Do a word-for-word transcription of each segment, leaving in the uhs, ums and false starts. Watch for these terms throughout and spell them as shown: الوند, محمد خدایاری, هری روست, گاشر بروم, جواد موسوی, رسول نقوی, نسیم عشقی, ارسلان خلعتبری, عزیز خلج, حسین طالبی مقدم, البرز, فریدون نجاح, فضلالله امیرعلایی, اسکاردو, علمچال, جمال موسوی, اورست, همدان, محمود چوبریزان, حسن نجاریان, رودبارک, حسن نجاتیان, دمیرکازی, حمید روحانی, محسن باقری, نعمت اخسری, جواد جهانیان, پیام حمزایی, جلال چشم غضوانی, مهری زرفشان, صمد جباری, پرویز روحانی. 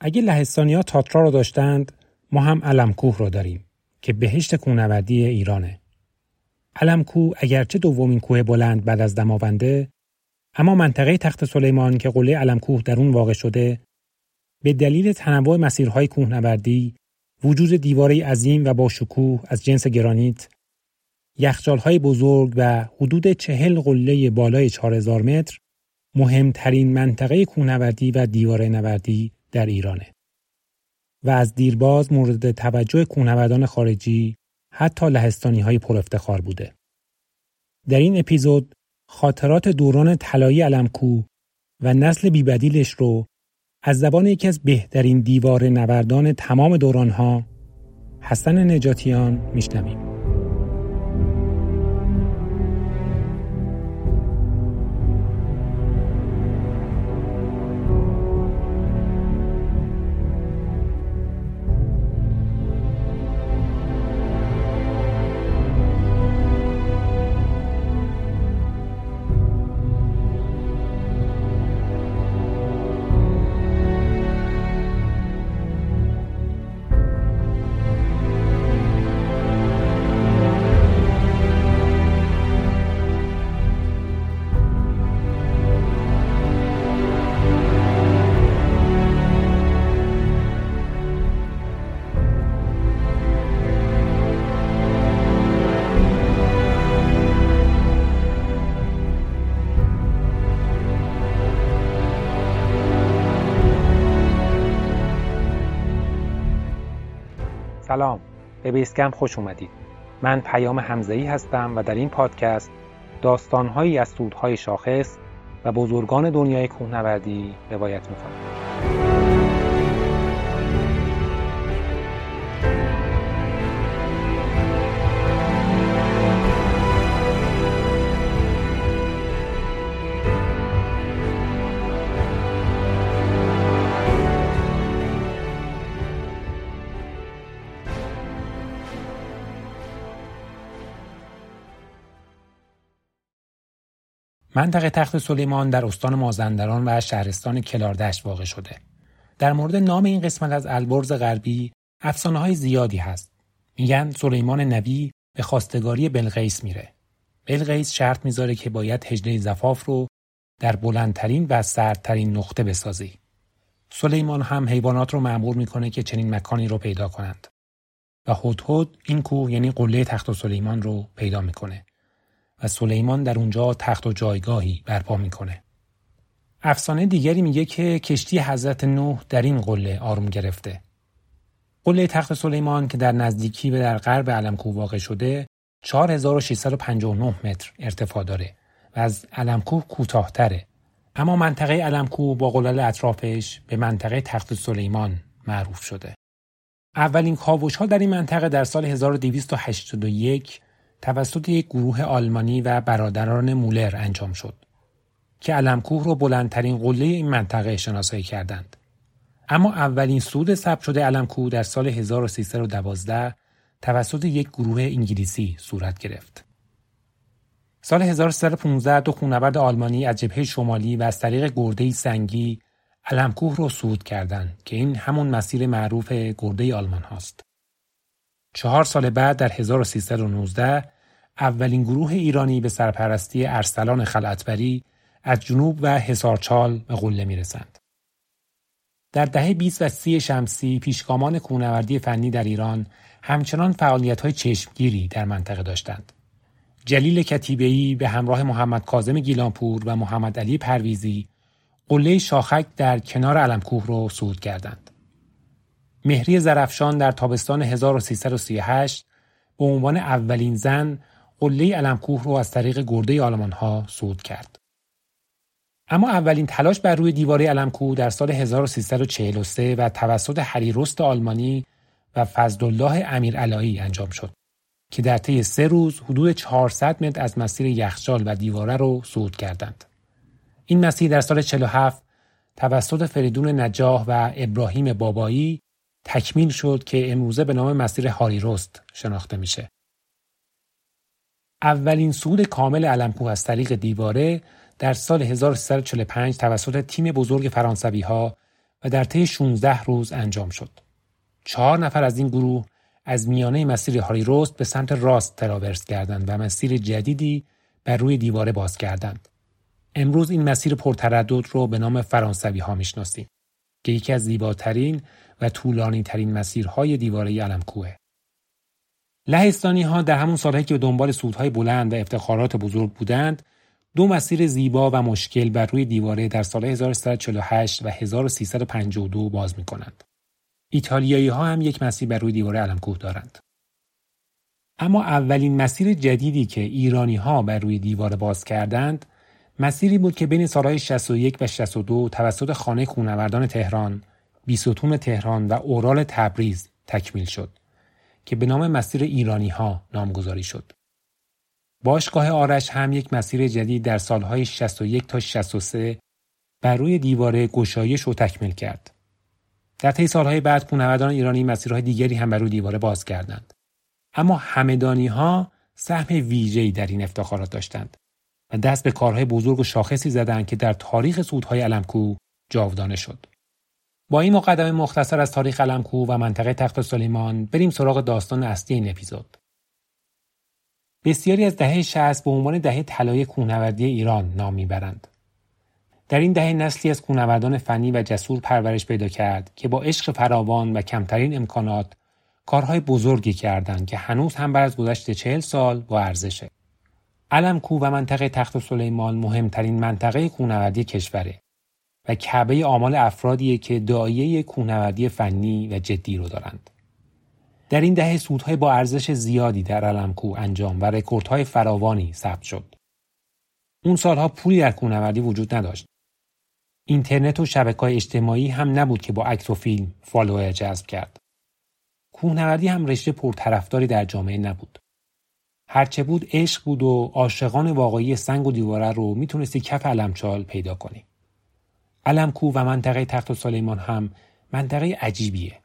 اگه لهستانی‌ها تاترا رو داشتند، ما هم علم کوه رو داریم که بهشت کوهنوردی ایرانه. علم کوه اگرچه دومین کوه بلند بعد از دماونده، اما منطقه تخت سلیمان که قله علم کوه در اون واقع شده، به دلیل تنوع مسیرهای کوهنوردی، وجود دیواره عظیم و با شکوه از جنس گرانیت، یخچال‌های بزرگ و حدود چهل قله بالای چهار هزار متر مهمترین منطقه کوهنوردی و دیواره نوردی در ایرانه و از دیرباز مورد توجه کوهنوردان خارجی، حتی لهستانی‌های پرافتخار بوده. در این اپیزود خاطرات دوران طلایی علم کوه و نسل بی‌بدیلش رو از زبان یکی از بهترین دیواره نوردان تمام دوران‌ها، حسن نجاتیان، میشنویم. سلام، به بیسکم خوش اومدید. من پیام حمزایی هستم و در این پادکست داستان‌هایی از سودهای شاخص و بزرگان دنیای کوهنوردی روایت می‌کنم. منطقه تخت سلیمان در استان مازندران و شهرستان کلاردشت واقع شده. در مورد نام این قسمت از البرز غربی افسانه‌های زیادی هست. میگن سلیمان نبی به خواستگاری بلقیس میره. بلقیس شرط میذاره که باید حجله زفاف رو در بلندترین و سردترین نقطه بسازی. سلیمان هم حیوانات رو مأمور میکنه که چنین مکانی رو پیدا کنند. و هدهد این کوه یعنی قله تخت سلیمان رو پیدا میکنه. و سلیمان در اونجا تخت و جایگاهی برپا میکنه. افسانه دیگری میگه که کشتی حضرت نوح در این قله آروم گرفته. قله تخت سلیمان که در نزدیکی به در غرب علم کوه واقع شده، چهار هزار و ششصد و پنجاه و نه متر ارتفاع داره و از علم کوه کوتاه‌تره. اما منطقه علم کوه با قلل اطرافش به منطقه تخت سلیمان معروف شده. اولین کاوش‌ها در این منطقه در سال هزار و دویست و هشتاد و یک توسط یک گروه آلمانی و برادران مولر انجام شد که علم کوه را بلندترین قله این منطقه شناسایی کردند. اما اولین صعود ثبت شده علم کوه در سال هزار و سیصد و دوازده توسط یک گروه انگلیسی صورت گرفت. سال هزار و سیصد و پانزده دو کوهنورد آلمانی از جبهه شمالی و از طریق گرده‌ای سنگی علم کوه را صعود کردند که این همون مسیر معروف گرده آلمان هاست. چهار سال بعد در هزار و سیصد و نوزده اولین گروه ایرانی به سرپرستی ارسلان خلعتبری از جنوب و حصارچال به قله میرسند. در دهه بیست و سی شمسی پیشگامان کوهنوردی فنی در ایران همچنان فعالیت‌های چشمگیری در منطقه داشتند. جلیل کتیبه‌ای به همراه محمد کاظم گیلانپور و محمدعلی پرویزی قله شاخک در کنار علم کوه را صعود کردند. مهری زرفشان در تابستان هزار و سیصد و سی و هشت به عنوان اولین زن قله علم کوه را از طریق گرده آلمان‌ها صعود کرد. اما اولین تلاش بر روی دیواره علم کوه در سال هزار و سیصد و چهل و سه و توسط هری روست آلمانی و فضلالله امیرعلایی انجام شد که در طی سه روز حدود چهارصد متر از مسیر یخچال و دیواره را صعود کردند. این مسیر در سال چهل و هفت توسط فریدون نجاح و ابراهیم بابایی تکمیل شد که امروزه به نام مسیر هری روست شناخته میشه. اولین صعود کامل علم کوه از طریق دیواره در سال هزار و سیصد و چهل و پنج توسط تیم بزرگ فرانسوی ها و در طی شانزده روز انجام شد. چهار نفر از این گروه از میانه مسیر هری روست به سمت راست تراورس کردند و مسیر جدیدی بر روی دیواره باز کردند. امروز این مسیر پرتردد رو به نام فرانسوی ها میشناسیم که یکی از زیباترین و طولانی ترین مسیرهای دیواره علم کوه. لهستانی ها در همون سالهایی که به دنبال سودهای بلند و افتخارات بزرگ بودند، دو مسیر زیبا و مشکل بر روی دیواره در سال هزار و سیصد و چهل و هشت و هزار و سیصد و پنجاه و دو باز می‌کنند. ایتالیایی ها هم یک مسیر بر روی دیواره علم کوه دارند. اما اولین مسیر جدیدی که ایرانی ها بر روی دیواره باز کردند، مسیری بود که بین سالهای شصت و یک و شصت و دو توسط خانه کوهنوردان تهران، بیستون تهران و اورال تبریز تکمیل شد که به نام مسیر ایرانی ها نامگذاری شد. باشگاه آرش هم یک مسیر جدید در سالهای شصت و یک تا شصت و سه بر روی دیواره گشایش و تکمیل کرد. در طی سالهای بعد کوهنوردان ایرانی مسیرهای دیگری هم بر روی دیواره باز کردند. اما همدانیها سهم ویژه‌ای در این افتخارات داشتند و دست به کارهای بزرگ و شاخصی زدند که در تاریخ صعودهای علم کوه جاودانه شد. با این مقدمه مختصر از تاریخ علم کوه و منطقه تخت سلیمان بریم سراغ داستان اصلی این اپیزود. بسیاری از دهه شصت به عنوان دهه طلایی کوهنوردی ایران نام میبرند. در این دهه نسلی از کوهنوردان فنی و جسور پرورش پیدا کرد که با عشق فراوان و کمترین امکانات کارهای بزرگی کردند که هنوز هم بعد از گذشت چهل سال با ارزشه. علم کوه و منطقه تخت سلیمان مهمترین منطقه کوهنوردی کشوره و کعبه آمال افرادیه که داعیه کوهنوردی فنی و جدی رو دارند. در این دهه صعودهای با ارزش زیادی در علم کوه انجام و رکوردهای فراوانی ثبت شد. اون سالها پولی در کوهنوردی وجود نداشت. اینترنت و شبکه‌های اجتماعی هم نبود که با عکس و فیلم فالوور جذب کرد. کوهنوردی هم رشته پرطرفداری در جامعه نبود. هرچه بود عشق بود و عاشقان واقعی سنگ و دیواره رو میتونستی کف علمچال پیدا کنی. علم کوه و منطقه تخت سلیمان هم منطقه عجیبیه.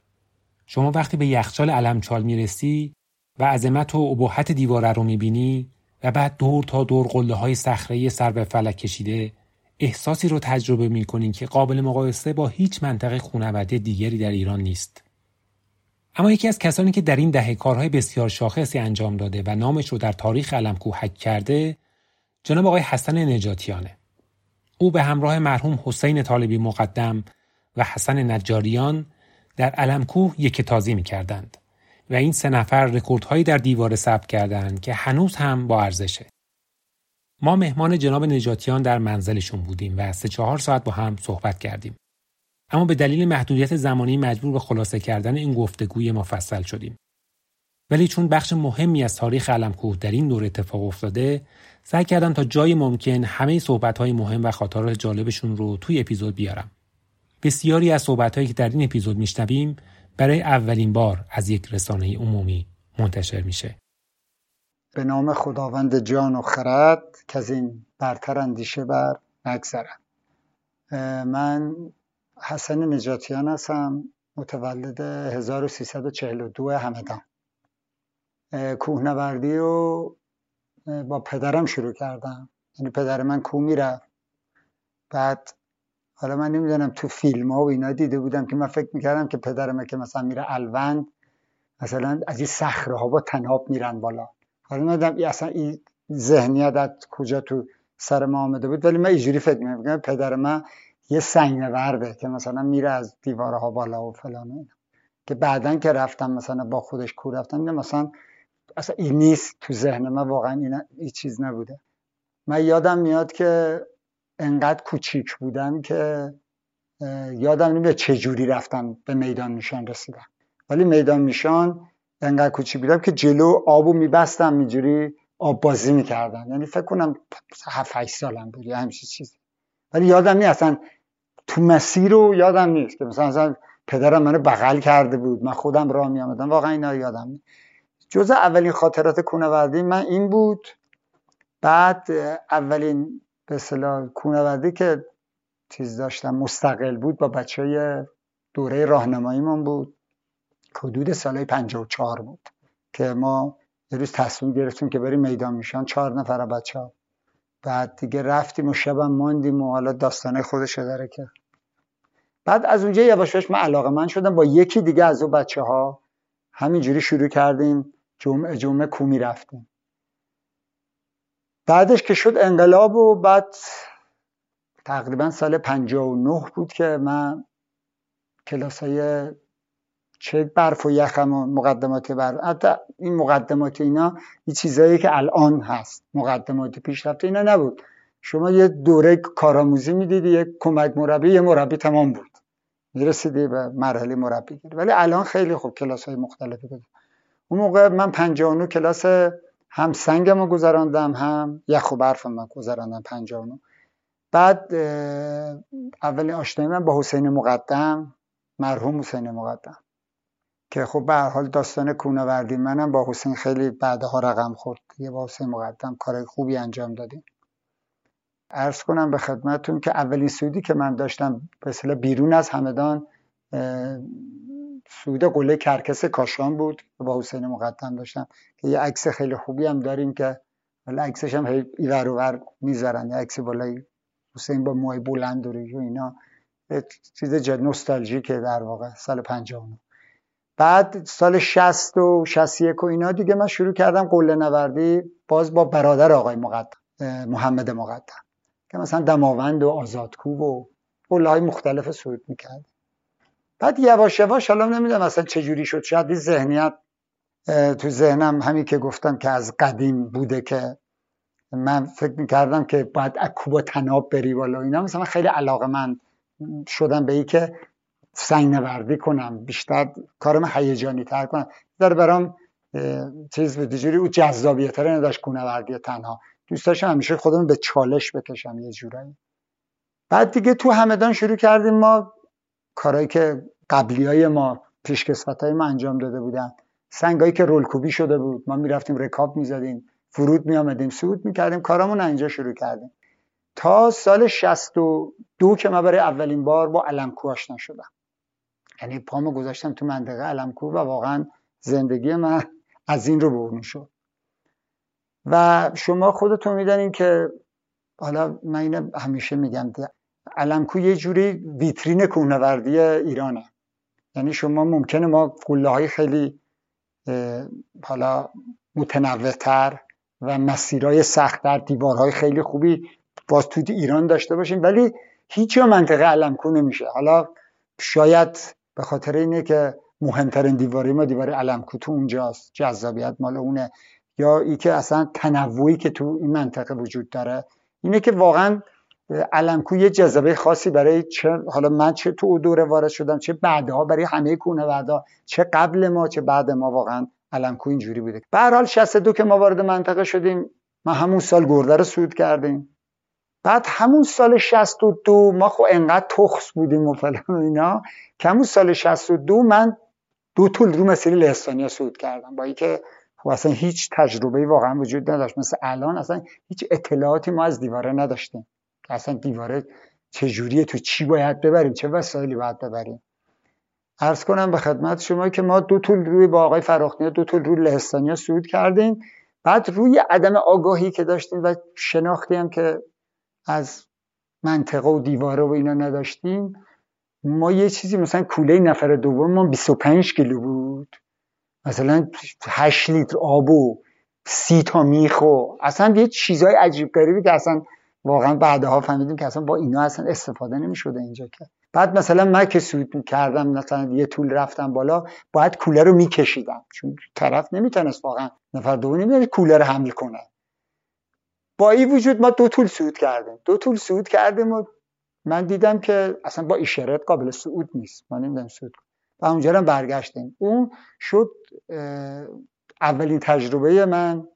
شما وقتی به یخچال علمچال میرسی و عظمت و ابهت دیواره رو میبینی و بعد دور تا دور قله‌های صخره‌ای سر به فلک کشیده، احساسی رو تجربه میکنین که قابل مقایسه با هیچ منطقه کوهنوردی دیگری در ایران نیست. اما یکی از کسانی که در این دهه کارهای بسیار شاخصی انجام داده و نامش رو در تاریخ علم کوه حک کرده، جناب آقای حسن نجاتیانه. او به همراه مرحوم حسین طالبی مقدم و حسن نجاریان در علم کوه یکتازی می‌کردند و این سه نفر رکوردهایی در دیواره ثبت کردند که هنوز هم با ارزشه. ما مهمان جناب نجاتیان در منزلشون بودیم و سه چهار ساعت با هم صحبت کردیم. اما به دلیل محدودیت زمانی مجبور به خلاصه کردن این گفتگوی مفصل شدیم. ولی چون بخش مهمی از تاریخ علم کوه در این دوره اتفاق افتاده، سعی کردم تا جای ممکن همه صحبت‌های مهم و خاطرات جالبشون رو توی اپیزود بیارم. بسیاری از صحبت‌هایی که در این اپیزود میشنویم برای اولین بار از یک رسانه عمومی منتشر میشه. به نام خداوند جان و خرد که از این برتر اندیشه بر نگذرد. من حسن نجاتیان هستم، متولد هزار و سیصد و چهل و دو همدان. کوهنوردی رو با پدرم شروع کردم. یعنی پدر من کوه میرفت. بعد حالا من نمیدونم تو فیلم ها و اینا دیده بودم که من فکر میکردم که پدرم که مثلا میره الوند، مثلا از این صخره ها با تناب میرن بالا. حالا نمیدونم ای اصلا این ذهنیت از کجا تو سر ما آمده بود، ولی من اینجوری فکر میکردم پدر من یه سنگنورده که مثلا میره از دیواره ها بالا و فلان و اینا. که بعدن که رفتم مثلا با خودش کوه رفتم، نه مثلا اصلا این نیست تو ذهن من، واقعا این ای چیز نبوده. من یادم میاد که انقدر کوچیک بودم که یادم نمیاد چه جوری رفتم به میدان میشان رسیدم، ولی میدان میشان انقدر کوچیک بودم که جلو آبو میبستم، اینجوری آب بازی میکردم. یعنی فکر کنم هفت هشت سالم بود یا همچین چیزی، ولی یادم نیست اصلا تو مسیر رو یادم نیست که مثلا اصلا پدرم منو بغل کرده بود من خودم راه میآمدم، واقعا اینا یادم نیست. جزء اولین خاطرات کوهنوردی من این بود. بعد اولین به اصطلاح کوهنوردی که چیز داشتم مستقل بود با بچه‌های دوره راهنماییمون بود، حدود سالای پنجاه و چهار بود که ما یه روز تصمیم گرفتیم که بریم میدان میشان، چهار نفر از بچه‌ها. بعد دیگه رفتیم و شبم ماندیم و حالا داستانه خودشه داره که بعد از اونجا یواش یواش من علاقه‌مند شدم، با یکی دیگه از اون بچه‌ها همینجوری شروع کردیم جمعه جمعه کو می‌رفتیم. بعدش که شد انقلاب و بعد تقریبا سال پنجاه و نه بود که من کلاسای چه برف و یخم و مقدمات برف، حتی این مقدمات اینا یه چیزایی که الان هست، مقدمات پیشرفته اینا نبود. شما یه دوره کارآموزی میدیدی، یک کمک مربی، یه مربی تمام بود، میرسیدی به مرحله مربی. ولی الان خیلی خوب کلاس‌های مختلفی بود. اون موقع من پنجاه و نه کلاس هم سنگم رو گذراندم، هم یخ و برفم رو گذراندم پنجاه و نه. بعد اولین آشنایی من با حسین مقدم، مرحوم حسین مقدم، که خب به هر حال داستان کوهنوردی منم با حسین خیلی بعدها رقم خورد. یه با حسین مقدم کار خوبی انجام دادیم. عرض کنم به خدمتون که اولین سعودی که من داشتم به اصطلاح بیرون از همدان، سعود قله کرکس کاشان بود که با حسین مقدم داشتم، که یه عکس خیلی خوبی هم داریم که ولی عکسش هم هی اینور اونور میذارن، یه عکس بالای حسین با موهای بلند و اینا، چیز جد نوستالژیکه در واقع. سال پنجاه و نه. بعد سال شصت و شصت و یک و اینا دیگه من شروع کردم قله نوردی، باز با برادر آقای مقدم، محمد مقدم، که مثلا دماوند و آزادکوب و قله‌های مختلف صعود میکرد. بعد یواش یواش، حالا نمیدونم اصلا چجوری شد، شاید این ذهنیت تو ذهنم همین که گفتم که از قدیم بوده، که من فکر میکردم که باید کوبا تناب بری والا اینا. مثلا من خیلی علاقه من شدم به این که سنگ نوردی کنم، بیشتر کارم هیجانی تر کنم، در برام چیز بود دیجوری او جذابیت رو نداشت کوهنوردی تنها. دوست داشتم همیشه خودم به چالش بکشم یه جورایی. بعد دیگه تو همدان شروع کردیم ما کارهایی که قبلیای ما، پیشکسوتای ما انجام داده بودن، سنگایی که رولکوبی شده بود ما میرفتیم رکاب میزدیم، فرود میآمدیم، صعود میکردیم، کارامون اینجا شروع کردیم. تا سال شصت و دو که من برای اولین بار با علم کوه آشنا شدم، یعنی پامو گذاشتم تو منطقه علم کوه و واقعا زندگی من از این رو برون شد. و شما خودتون میدونین که حالا من اینو همیشه میگم، علم کوه یه جوری ویترین کوهنوردی ایرانه. یعنی شما ممکنه ما قله‌های خیلی حالا متنوع‌تر و مسیرهای سخت‌تر، دیوارهای خیلی خوبی باز تو ایران داشته باشیم، ولی هیچ منطقه علم کوه نمیشه. حالا شاید به خاطر اینه که مهمترین دیواری ما دیوار علم کوه تو اونجاست، جذابیت مال اونه، یا ای که اصلا تنوعی که تو این منطقه وجود داره اینه که واقعا علم کوه یه جذبه خاصی برای چه حالا من چه تو دوره وارد شدم، چه بعدها برای همه کوهنوردا، چه قبل ما چه بعد ما، واقعا علم کوه اینجوری بوده. به هر حال شصت و دو که ما وارد منطقه شدیم، ما همون سال گرده رو صعود کردیم. بعد همون سال شصت و دو ما خب انقدر تخص بودیم و فلان و اینا که همون سال شصت و دو من دو طول رو مسیر لهستانیا صعود کردم، با اینکه خب اصلا هیچ تجربه‌ای واقعا وجود نداشت. مثل الان اصلا هیچ اطلاعاتی ما از دیواره نداشتیم که اصلا دیواره چجوریه، تو چی باید ببریم، چه وسایلی باید ببریم. عرض کنم به خدمت شما که ما دو طول روی با آقای فراخنیا دو طول روی لهستانیا صعود کردیم. بعد روی عدم آگاهی که داشتیم و شناختی هم که از منطقه و دیواره و اینا نداشتیم، ما یه چیزی مثلا کوله نفر دوم ما بیست و پنج کیلو بود، مثلا هشت لیتر آب و سی تا میخ و اصلا یه چیزای عجیب غریبی که اصلا واقعا بعدها فهمیدیم که اصلا با اینا اصلا استفاده نمی‌شده اینجا. که بعد مثلا من که صعود می‌کردم، مثلا یه طول رفتم بالا، باید کوله رو می‌کشیدم، چون طرف نمی‌تونست واقعا نفر دوم نمی‌تونه کوله رو حمل کنه. با این وجود ما دو طول صعود کردیم دو طول صعود کردیم و من دیدم که اصلا با این شرایط قابل صعود نیست، ما نمی‌دونیم صعود کنیم و اونجا هم برگشتیم. اون شد اولین تجربه من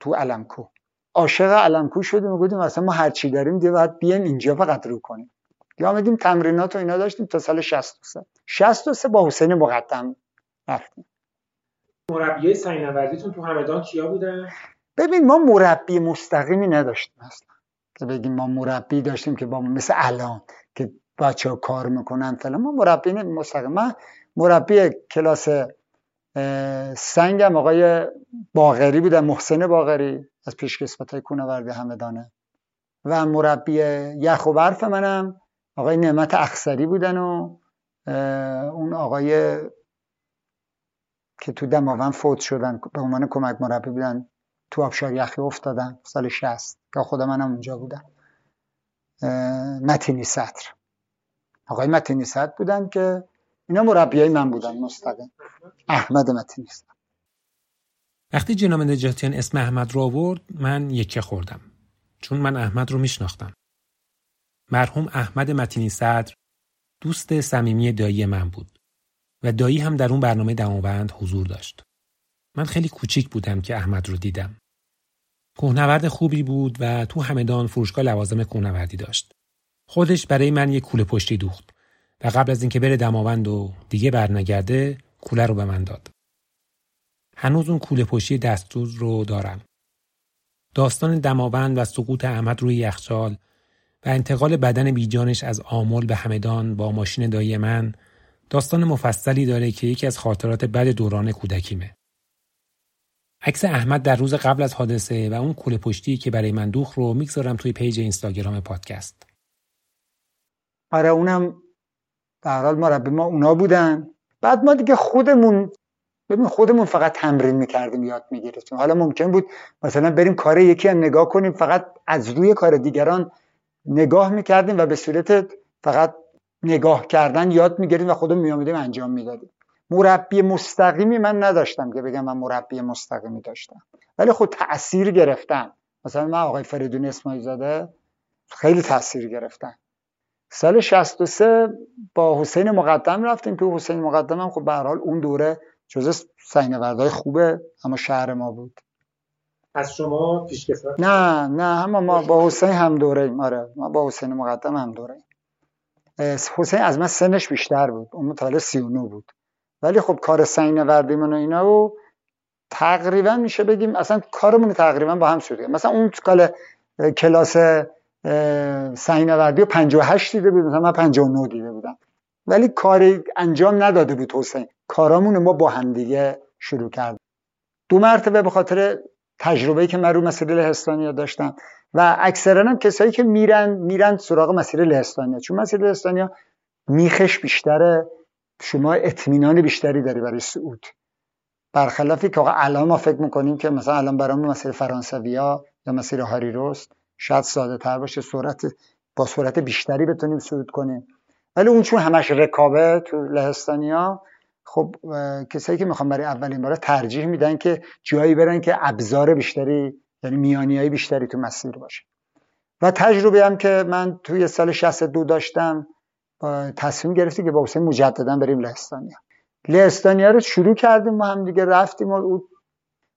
تو علم کوه. عاشق علم کوه شدیم و گفتیم اصلا ما هر چی داریم دیگه باید بیایم اینجا فقط رو کنیم. یا آمدیم تمرینات و اینا داشتیم تا سال شصت و سه شصت و سه با حسین مقدم رفتیم. مربیای سنگ‌نوردیتون تو همدان کیا بودن؟ ببین ما مربی مستقیمی نداشتیم اصلا که بگیم ما مربی داشتیم که با مثل الان که بچه‌ها کار میکنن فلان. ما مربی مستقیم، من مربی کلاس سنگم آقای باقری بودن، محسن باقری از پیشکسوتای کوهنوردی همدانه، و مربی یخ و برف منم آقای نعمت اخسری بودن و اون آقای که تو دماوند فوت شدن به عنوان کمک مربی بودن، تو آبشار یخی افتادن سال شصت که خود منم اونجا بودم. متینی صدر، آقای متینی صدر بودن که اینا مربیای من بودن، مستقیم احمد متینی صدر. وقتی جناب نجاتیان اسم احمد رو آورد من یکی خوردم، چون من احمد رو میشناختم. مرحوم احمد متینی صدر دوست صمیمی دایی من بود و دایی هم در اون برنامه دماوند حضور داشت. من خیلی کوچیک بودم که احمد رو دیدم. کوهنورد خوبی بود و تو همدان فروشگاه لوازم کوهنوردی داشت. خودش برای من یک کوله پشتی دوخت و قبل از اینکه بره دماوند و دیگه برنگرده کوله رو به من داد. هنوز اون کوله پشتی دستوز رو دارم. داستان دماوند و سقوط احمد روی یخچال و انتقال بدن بیجانش از آمل به همدان با ماشین دایی من داستان مفصلی داره که یکی از خاطرات بد دوران کودکیمه. عکس احمد در روز قبل از حادثه و اون کوله پشتی که برای من دوخت رو میگذارم توی پیج اینستاگرام پادکست. آره اونم به هر حال مربی ما اونا بودن. بعد ما دیگه خودمون ببین خودمون فقط تمرین میکردیم، یاد میگرفتیم. حالا ممکن بود مثلا بریم کار یکی هم نگاه کنیم، فقط از روی کار دیگران نگاه میکردیم و به صورت فقط نگاه کردن یاد میگرفتیم و خودمون میامیدیم انجام میدادیم. مربی مستقیمی من نداشتم که بگم من مربی مستقیمی داشتم، ولی خود تأثیر گرفتم. مثلا من آقای فریدون اسماعیل زاده خیلی تأثیر گرفتم. سال شصت و سه با حسین مقدم رفتیم که حسین مقدم هم خب به هر حال اون دوره جزو سینوردهای خوبه، اما شهر ما بود. از شما پیشکسوت؟ نه نه همه ما با حسین هم دوره ایم. آره ما با حسین مقدم هم دوره ایم. حسین از من سنش بیشتر بود، اون متولد سی و نه بود، ولی خب کار سینوردیمون و اینا رو تقریبا میشه بگیم اصلا کارمون تقریبا با هم شده. مثلا اون کال کلاس سینوردی رو پنجاه و هشت دیده بود، مثلا من پنجاه و نه دیده بودم، ولی کاری انجام نداده بود حسین. کارامون ما با هم دیگه شروع کردیم دو مرتبه به خاطر تجربه‌ای که من رو مسیر لهستانیا داشتم و اکثرا هم کسایی که میرن میرن سراغ مسیر لهستانیا، چون مسیر لهستانیا میخش بیشتره، شما اطمینان بیشتری داری برای صعود، برخلافی که آقا الان ما فکر میکنیم که مثلا الان برامون مسیر فرانسویا یا مسیر هری روست شاید ساده تر باشه، سرعت با سرعت بیشتری بتونیم صعود کنیم، ولی اون چون همش رکابه تو لهستانیا، خب کسایی که میخوان برای اولین بار ترجیح میدن که جایی برن که ابزار بیشتری، یعنی میانیای بیشتری تو مسیر باشه. و تجربه هم که من توی سال شصت و دو داشتم، تصمیم گرفتیم که با حسین مجددا بریم لهستانیا. لهستانیا رو شروع کردیم، ما هم دیگه رفتیم و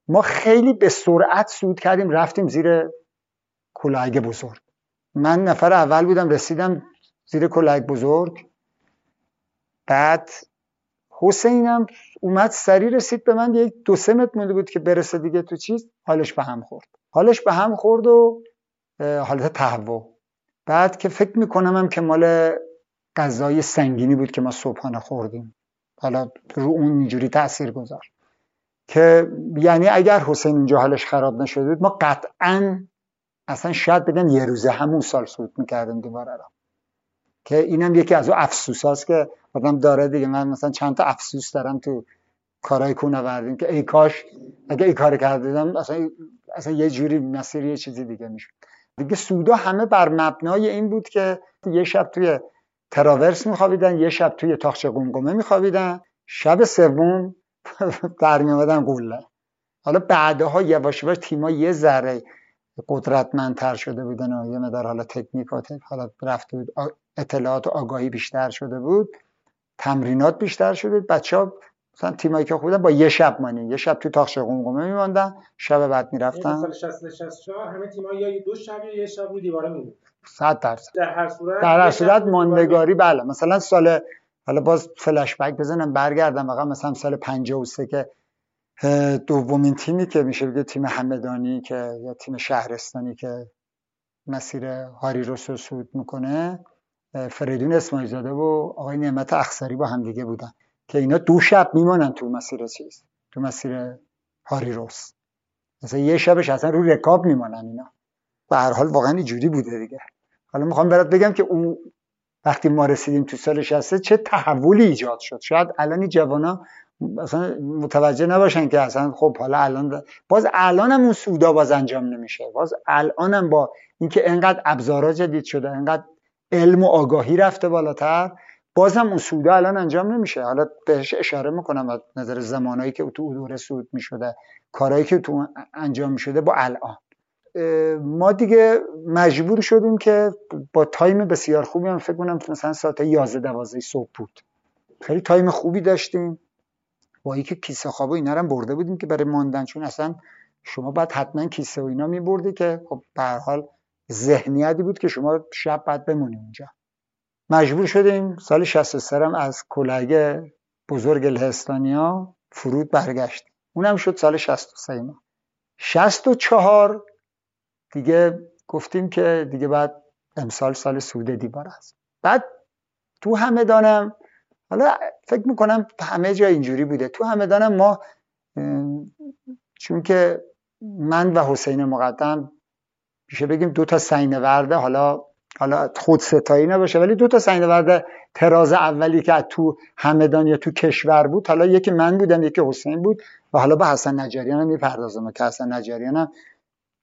ما خیلی به سرعت صعود کردیم، رفتیم زیر کلاهگ بزرگ. من نفر اول بودم، رسیدم زیر کلاهگ بزرگ. بعد حسینم اومد سری رسید به من، یک دو سه متر مونده بود که برسه دیگه تو چیز، حالش به هم خورد. حالش به هم خورد و حالت تهوع. بعد که فکر میکنم هم که مال غذای سنگینی بود که ما صبحانه خوردیم، حالا رو اون اینجوری تأثیر گذار که یعنی اگر حسین اونجا حالش خراب نشده بود ما قطعاً اصلا شاید بگن یه روزه همون سال صعود میکردیم دوباره را. که اینم یکی از اون افسوس هاست که آدم داره دیگه. من مثلا چند تا افسوس دارم تو کارهای کوهنوردی که ای کاش اگه این کارو کردم اصلا اصلا یه جوری مسیر یه چیزی دیگه میشد. دیگه سودا همه بر مبنای این بود که یه شب توی تراورس میخوابیدن، یه شب توی تاخچه قمقمه میخوابیدن، شب سوم در میومدن قله. حالا بعدها یواش یواش تیم‌ها یه ذره قدرتمندتر شده بودن و یه مقدار حالا تکنیک و حالا رفته بود، اطلاعات و آگاهی بیشتر شده بود، تمرینات بیشتر شده بود. بچه‌ها مثلا تیمایی که خودن با یه شب مانی، یه شب تو تاخچه قمقمه میموندن، شب بعد میرفتن. مثلا شصت شصت و چهار همه تیم‌ها یا دو شب یا یه شب رو دیواره میموندن. صد درصد. در هر صورت در هر صورت ماندگاری. بله مثلا سال، حالا باز فلش بک بزنم برگردم واقعا، مثلا سال پنجاه و سه که دومین تیمی که میشه بگه تیم همدانی که یا تیم شهرستانی که مسیر هاری رو صعود میکنه، فریدون اسماعیل زاده و آقای نعمت اخسری با هم دیگه بودن که اینا دو شب میمانن تو مسیر چیز، تو مسیر هاری روست. مثلا یه شبش اصلا رو رکاب میمانن اینا. به هر حال واقعا اینجوری بوده دیگه. حالا میخوام برات بگم که اون وقتی ما رسیدیم تو سال شصت چه تحولی ایجاد شد. شاید الان جوانا اصلا متوجه نباشن که اصلا خب حالا الان باز الان هم اون سودا باز انجام نمیشه، باز الان هم با اینکه انقدر ابزارا جدید شده، انقدر علم و آگاهی رفته بالاتر، باز هم اون سودا الان انجام نمیشه. حالا بهش اشاره میکنم از نظر زمانایی که تو دوره سود میشده، کارهایی که تو انجام میشده با الان. ما دیگه مجبور شدیم که با تایم بسیار خوبی، هم فکر کنم مثلا ساعت یازده دوازده صبح بود، خیلی تایم خوبی داشتیم با اینکه کیسه خواب و اینا رو برده بودیم که برای ماندن، چون اصلا شما بعد حتما کیسه و اینا میبردی که خب به هر حال ذهنیتی بود که شما شب بعد بمونید اونجا. مجبور شدیم سال شصت و سه هم از کلهگه بزرگ لهستانیا فرود برگشت، اونم شد سال شصت و سه. ما شصت و چهار دیگه گفتیم که دیگه بعد امسال سال سوده دیوار است. بعد تو همدانم، حالا فکر میکنم همه جا اینجوری بوده، تو همدانم ما چون که من و حسین مقدم میشه بگیم دو تا سینورده، حالا حالا خود ستایی نباشه ولی دو تا سینورده تراز اولی که تو همدان یا تو کشور بود، حالا یکی من بودم یکی حسین بود و حالا به حسن نجاریان هم میپردازم که حسن نجاریان هم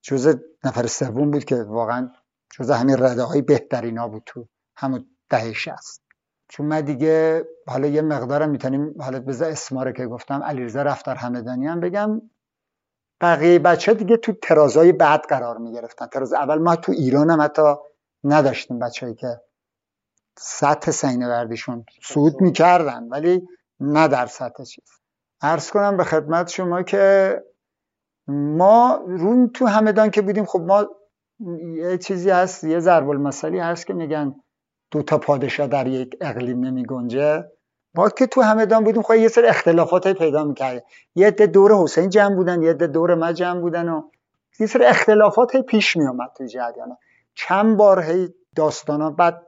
جزء نفر سوم بود که واقعا جزء همین رده های بهترینا بود تو همون دهه شصت. چون من دیگه حالا یه مقدارم میتونیم حالا بذار اسماره که گفتم علیرضا رفتار همدانیان بگم، بقیه بچه دیگه تو ترازهای بعد قرار میگرفتن. تراز اول ما تو ایران هم حتی نداشتیم بچه‌ای که سطح سینه‌وردیشون صعود میکردن، ولی نه در سطح چیز. عرض کنم به خدمت شما که ما رون تو همدان که بودیم، خب ما یه چیزی هست، یه ضرب المثلی هست که میگن دو تا پادشاه در یک اقلیم نمی گنجه. ما که تو همدان بودیم خب یه سر اختلافاتی پیدا میکرد، یه عده دور حسین جمع بودن، یه عده دور من جمع بودن و یه سر اختلافاتی پیش میومد تو جریان. چند بار هی داستانا بعد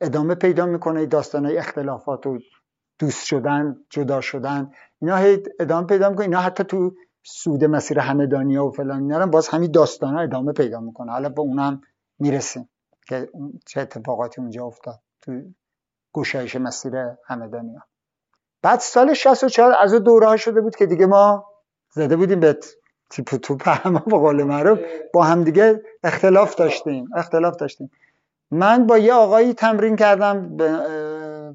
ادامه پیدا میکنه، داستانای اختلافات و دوست شدن جدا شدن اینا هی ادامه پیدا میکنه. اینا حتی تو سود مسیر همدانی‌ها و فلان اینا هم باز همین داستانا ادامه پیدا میکنه. حالا به اونم میرسیم که چه اتفاقاتی اونجا افتاد تو گشایش مسیر همدانی‌ها. بعد سال شصت و چهار از اون دوره‌ها شده بود که دیگه ما زده بودیم به تیپ و توپ هم، به قول معروف با هم دیگه اختلاف داشتیم اختلاف داشتیم من با یه آقایی تمرین کردم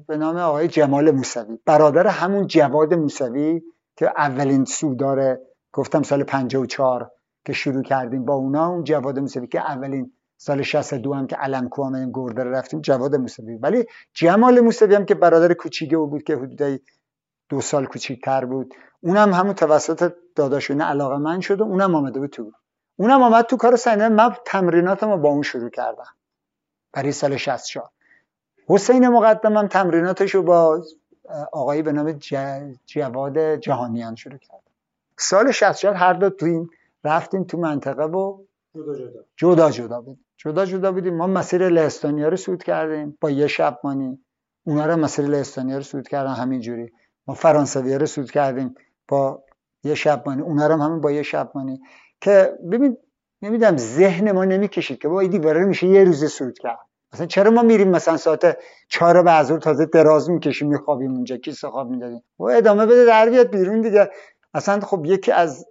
به نام آقای جمال موسوی، برادر همون جواد موسوی که اولین سوداره گفتم سال پنجاه و چهار که شروع کردیم با اونا. اون جواد موسوی که اولین سال شصت و دو هم که علم کوه آمدیم گردر رفتیم جواد موسوی، ولی جمال موسوی هم که برادر کوچیکه بود که حدودای دو سال کوچیک‌تر بود، اونم هم همون توسط داداشون علاقه من شد و اونم آمده بود تو اونم آمد تو کار صحنه. من تمریناتمو با اون شروع کردم برای سال شصت و چهار. حسین مقدمم تمریناتشو با آقایی به نام جواد جهانیان شروع کرد. سال شصت و چهار هر دو تیم رفتیم تو منطقه و جدا جدا جدا جدا بود جدا جدا بودیم. ما مسیر لهستانیا رو صعود کردیم با یه شب مانی، اونا رو مسیر لهستانیا رو صعود کردن همینجوری. ما فرانسوی رو صعود کردیم با یه شبمانی، اونا رو هم همین با یه شبمانی که ببین نمیدونم ذهن ما نمیکشید که با این دیواره میشه یه روز صعود کرد. مثلا چرا ما میریم مثلا ساعت چهار به ازور تازه دراز میکشیم میخوابیم اونجا، کیسه خواب میدادیم و ادامه بده در بیاد بیرون دیگه. اصلا خب یکی از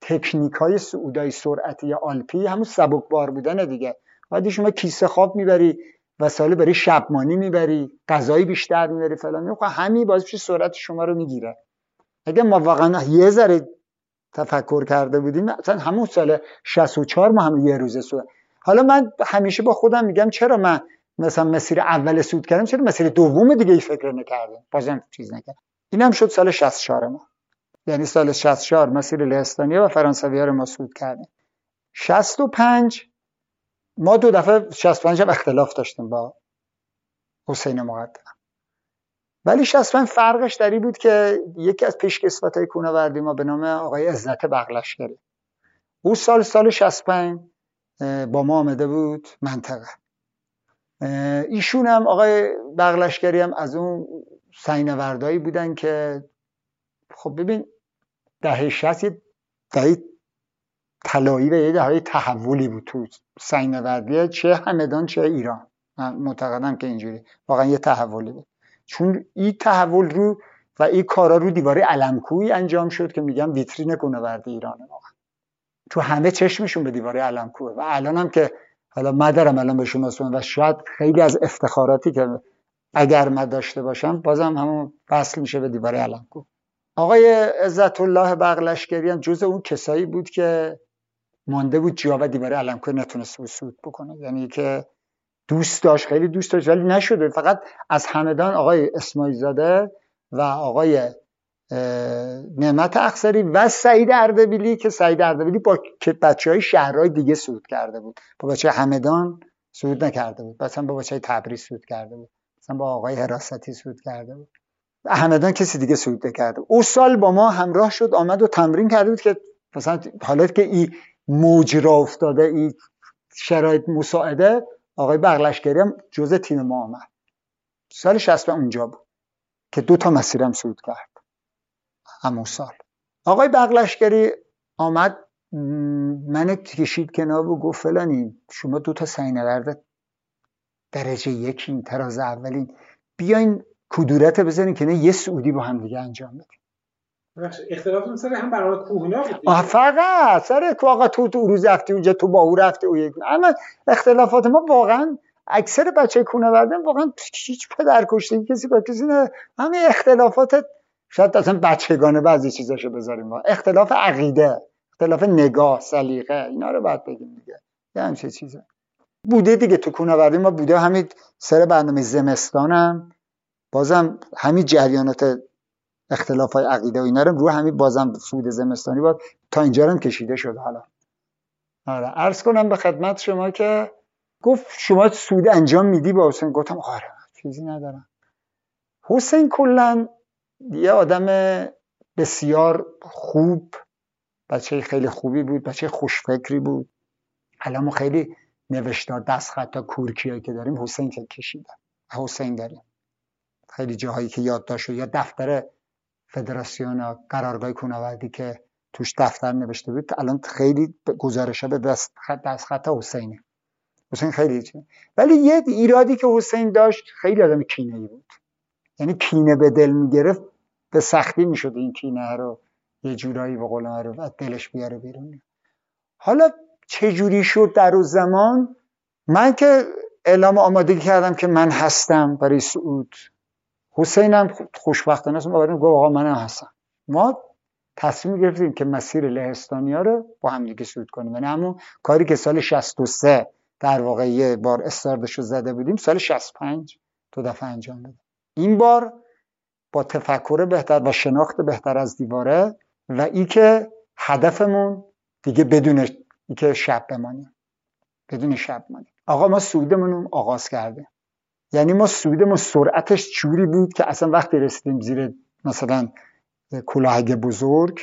تکنیکای صعودای سرعتی یا آلپی همون سبکبار بودن دیگه. بعد شما کیسه خواب میبری و ساله برای شبمانی میبری، غذای بیشتر میبری فلان، خب همین باعث میشه سرعت شما رو میگیره. اگه ما واقعا یه ذره تفکر کرده بودیم مثلا همون سال شصت و چهار ما هم یه روزه سود. حالا من همیشه با خودم میگم چرا من مثلا مسیر اول سود کردم، چرا مسیر دوم دیگه ای فکر نکردم، بازم چیز نکردم. اینم شد سال شصت و چهار ما، یعنی سال شصت و چهار مسیر لهستانیا و فرانسوی ها رو ما سود کردیم. شصت و پنج ما دو دفعه شصت و پنج هم اختلاف داشتیم با حسین مقدم، ولی شصت و پنج فرقش داری بود که یکی از پیشکسوتای کوهنوردی ما به نام آقای عزت بغلشگریان، او سال سال شصت و پنج با ما آمده بود منطقه. ایشون هم آقای بغلشگری هم از اون سینوردایی بودن که خب ببین دهه شصت یه دهه طلایی و یه دهه تحولی بود تو سینوردی چه همدان چه ایران. من معتقدم که اینجوری واقعا یه تحولی بود، چون این تحول رو و این کارا رو دیواره علم کوهی انجام شد که میگم ویترین کوهنورد ایران واقعا، تو همه چشمشون به دیواره علم کوه. و الان هم که حالا مدرم الان به شما و شاید خیلی از افتخاراتی که اگر من داشته باشم بازم همون وصل میشه به دیواره علم کوه. آقای عزت الله بغلشگریان جزء اون کسایی بود که مانده بود جا و دیواره علم کوه نتونست وصول بکنه، یعنی که دوست داشت، خیلی دوست داشت ولی نشده. فقط از همدان آقای اسماعیل زاده و آقای نعمت اخسری و سعید اردبیلی که سعید اردبیلی با بچه‌های شهرهای دیگه صعود کرده بود، با بچه همدان صعود نکرده بود، مثلا با بچه تبریز صعود کرده بود، مثلا با آقای حراستی صعود کرده بود، همدان کسی دیگه صعود نکرده. او سال با ما همراه شد، آمد و تمرین کرده بود که مثلا حالت که این موج را افتاده، این شرایط مساعده، آقای بغلشگری هم جزء تیم ما آمد. سال شصت اونجا بود که دو تا مسیرم صعود کرد همون سال. آقای بغلشگری آمد من کشید کنار و گفت فلانی شما دو تا سینورد درجه یکین، تراز اولین، بیاین کدورت بزنین که نه یه سعودی با هم دیگه انجام بدیم. اختلافم سر هم برای کوهنا بود، فقط سر واقعا تو تو روز رفتی اونجا، تو با او رفتی او یک، اما اختلافات ما واقعا اکثر بچه کوهنوردان واقعا هیچ پدرکشی کسی با کسی نه، همه اختلافات شاید اصلا بچگانه بعضی چیزاشو بذاریم، ما اختلاف عقیده، اختلاف نگاه، سلیقه، اینا رو بعد بگیم دیگه، یه همچین چیزا بوده دیگه تو کوهنوردی ما بوده. همین سر برنامه زمستانم بازم همین جریانات اختلاف های عقیده و اینا رو رو همین بازم سود زمستانی بود تا اینجا هم کشیده شد. حالا آره عرض کنم به خدمت شما که گفت شما سود انجام میدی با حسین؟ گفتم آره چیزی ندارم. حسین کلا یه آدم بسیار خوب، بچه خیلی خوبی بود، بچه خوشفکری بود. الان ما خیلی نوشتار دست خطا کورکیایی که داریم حسین که کشیده، حسین داریم خیلی جاهایی که یادداشت یا دفتر فدراسیون قرارگاه کوهنوردی که توش دفتر نوشته بود الان خیلی گزارشا به دست خط حسینه. حسین خیلی چیه، ولی یه ایرادی که حسین داشت خیلی آدم کینه‌ای بود، یعنی کینه به دل میگرفت به سختی میشد این کینه رو یه جورایی به قول معروف از دلش بیاره بیرون. حالا چه جوری شد در اون زمان من که اعلام آمادگی کردم که من هستم برای صعود، حسین هم خوشبختانه است ما گفت آقا منم هستم، ما تصمیم گرفتیم که مسیر لهستانیا رو با هم دیگه صعود کنیم، یعنی همون کاری که سال شصت و سه در واقع یه بار استارتشو زده بودیم سال شصت و پنج دو دفعه انجام دادیم. این بار با تفکر بهتر و شناخت بهتر از دیواره و این که هدفمون دیگه بدون این که شب بمانیم، بدون شب بمانیم. آقا ما صعودمون آغاز کردیم، یعنی ما صعودمون سرعتش چوری بود که اصلا وقتی رسیدیم زیر مثلا کلاهگ بزرگ،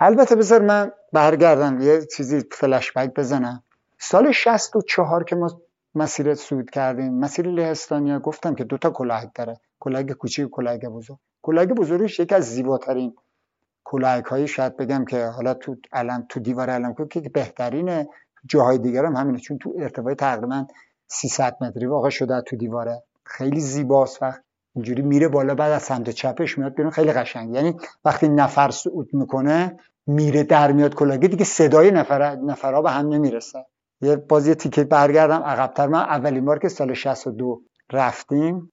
البته بذار من برگردم یه چیزی فلش بک بزنم. سال شصت و چهار که ما مسیر صعود کردیم، مسیر لهستانیا، گفتم که دوتا کلاهگ داره، کلاهگ کوچیک و کلاهگ بزرگ. کلاهگ بزرگش یکی از زیباترین کلاهگ‌های شاید بگم که حالا تو علم تو دیوار علم کوه که بهترینه، جاهای دیگر هم همینه، چون تو ارتفاع تقریبا سیصد متری واقع شده تو دیواره، خیلی زیباست. وقت اینجوری میره بالا بعد از سمت چپش میاد بیرون، خیلی قشنگ، یعنی وقتی نفر صعود میکنه میره در میاد کلاهگ دیگه صدای نفر نفرها به هم نمیرسه. یه باز یه تیکه برگردم عقب‌تر، من اولین بار که سال شصت و دو رفتیم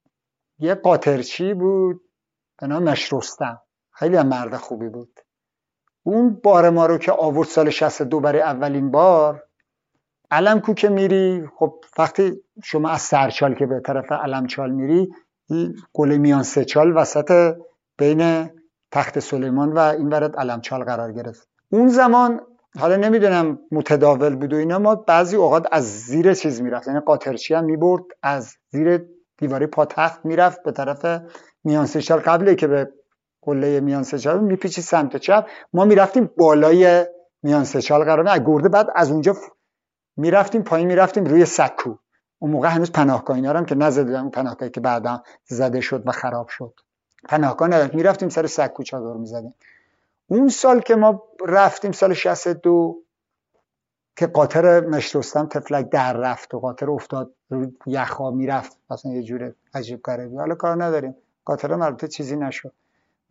یه قاطرچی بود به نام مشرستم، خیلی هم مرد خوبی بود، اون بار ما رو که آورد سال شصت و دو برای اولین بار علم کوه که میری، خب وقتی شما از سرچال که به طرف علم چال میری گله میان سه چال وسط بین تخت سلیمان و این برد علم چال قرار گرفت. اون زمان حالا نمیدونم متداول بود و اینا، ما بعضی اوقات از زیر چیز میرفت، یعنی قاطرچی هم میبرد از زیر دیواره پاتخت میرفت به طرف میان سه چال، قبل که به گله میان سه چال میپیچید سمت چپ، ما میرفتیم بالای میان سه چال قرار از گرده، بعد از اونجا میرفتیم پایین، میرفتیم روی سکو. اون موقع هنوز پناهگاه اینا هم که نزدیدم، پناهگاهی که بعدا زده شد و خراب شد پناهگاه نداشت، میرفتیم سر سکو چادر میزدیم. اون سال که ما رفتیم سال شصت و دو که قاطر مشت رستم تفلک در رفت و قاطر افتاد روی یخا میرفت، مثلا یه جوره عجیب غریبی، حالا کار نداریم، قاطرم البته چیزی نشد.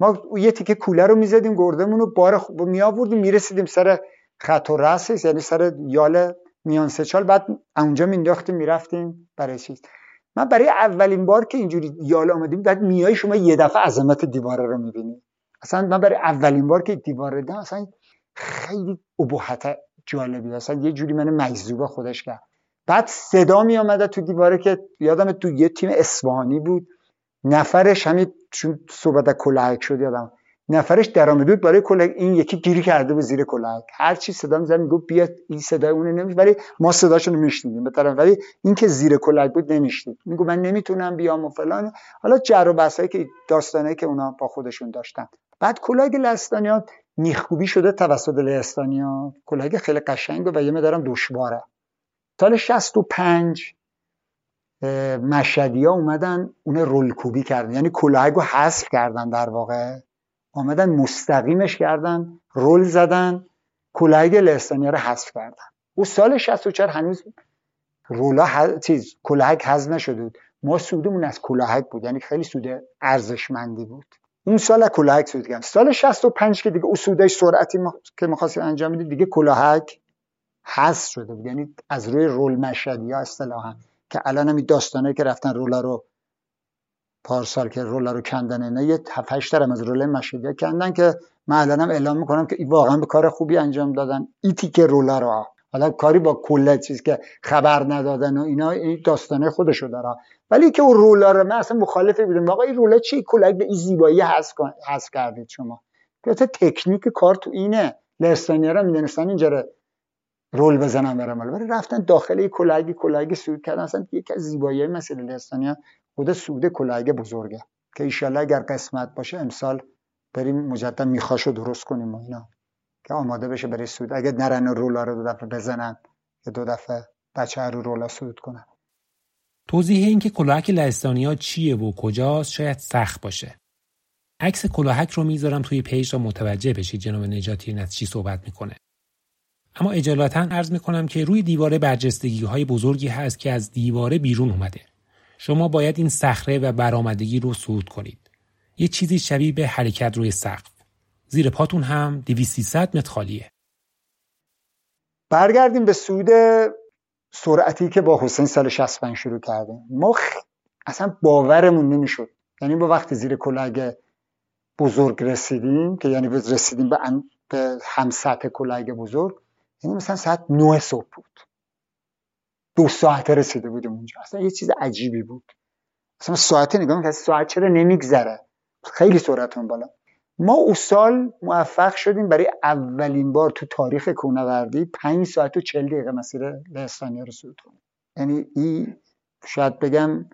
ما یه تیکه کوله رو میزدیم گردمون رو بار خ... می آوردیم میرسیدیم سر خط و رأس، یعنی سر یال میان سچال، بعد اونجا مینداختیم میرفتیم برای چیز. من برای اولین بار که اینجوری یال اومدیم بعد میای شما یه دفعه عظمت دیواره رو میبینی. اصلا من برای اولین بار که دیوار دیدم اصلا خیلی ابهت جالبی، اصلا یه جوری من مجذوب خودش کرد. بعد صدا می اومد تو دیواره که یادم تو یه تیم اصفهانی بود، نفرش همین چون صحبت کلاهک شد یادم، نفرش درآمدود برای کلاهک، این یکی گیری کرده بود زیر کلاهک، هر چی صدا می‌زد میگه بیا، این صدای اون نمیشه، ولی ما صداشونو میشنیدیم به طرف، ولی این که زیر کلاهک بود نمیشنید، میگه من نمیتونم بیام و فلان. حالا جر و بحثایی که داستانایی که اونا با خودشون داشتن. بعد کلاهک لهستانیان میخکوبی شده توسط لهستانیان، کلاهک خیلی قشنگه و یه مدارم دشواره. سال شصت و پنج مشهدی‌ها اومدن اون رولکوبی کردن، یعنی کلاهگو حذف کردن، در واقع اومدن مستقیمش کردن، رول زدن، کلاهگ لهستانی‌ها رو حذف کردن. اون سال شصت و چهار هنوز رولا ه... چیز کلاهگ حذف نشده بود. ما سودمون از کلاهگ بود، یعنی خیلی سود ارزشمندی بود. اون سال کلاهگ سود کردن. سال شصت و پنج که دیگه اون سودای سرعتی ما... که می‌خواستیم انجام بدیم دیگه کلاهگ حذف شده بود، یعنی از روی رول مشهدی‌ها اصطلاحاً، که الان هم این داستانه که رفتن رولا رو پارسال که رولا رو کندن، نه یه هفت هشت تا از رولا مشهدی‌ها کندن، که من الانم اعلام میکنم که واقعا به کار خوبی انجام دادن این تیکه رولا رو. حالا کاری با کل چیز که خبر ندادن و اینا، این داستانه خودشو داره، ولی که اون رولا رو من اصلا مخالفه بودم، واقعا این رولا چی کلاگ به این زیبایی حذف حذف کردید شما. البته تکنیک کار تو اینه، لهستانی‌ها میدونستان اینجوری رول بزنن برام، ولی رفتن داخل کلاهگی کلاهگی سود کردن. اصلا یکی از زیبایی‌های مسئله لهستانی‌ها خود سود کلاهگ بزرگه که ایشالله اگر قسمت باشه امسال بریم مجدد میخاشو درست کنیم و اینا که آماده بشه برای سود، اگه نرن رولا رو دو دفعه بزنن یا دو دفعه بچه رو رولا سود کنن. توضیح این که کلاهگ لهستانی‌ها چیه و کجاست شاید سخت باشه. عکس کلاهگ رو میذارم توی پیج، را متوجه بشید جناب نجاتیان از چی صحبت میکنه. اما اجالتاً عرض می‌کنم که روی دیواره برجستگی‌های بزرگی هست که از دیواره بیرون اومده. شما باید این صخره و برآمدگی رو صعود کنید. یه چیزی شبیه به حرکت روی سقف. زیر پاتون هم دویست سیصد متر خالیه. برگردیم به صعود سرعتی که با حسین سال شصت و پنج شروع کردیم. ما خ... اصلا باورمون نمی‌شد. یعنی با وقتی زیر کلاهگ بزرگ رسیدیم که یعنی رسیدیم به ان... به هم سطح کلاهگ بزرگ، یعنی مثلا ساعت نه صبح بود، دو ساعت رسیده بودیم اونجا. اصلا یه چیز عجیبی بود، اصلا ساعت نگاه می‌کردم ساعت چرا نمیگذره، خیلی سرعتمون بالا. ما اون سال موفق شدیم برای اولین بار تو تاریخ کوهنوردی پنج ساعت و چهل دقیقه مسیر لهستانی‌ها رو صعود کنیم. یعنی این شاید بگم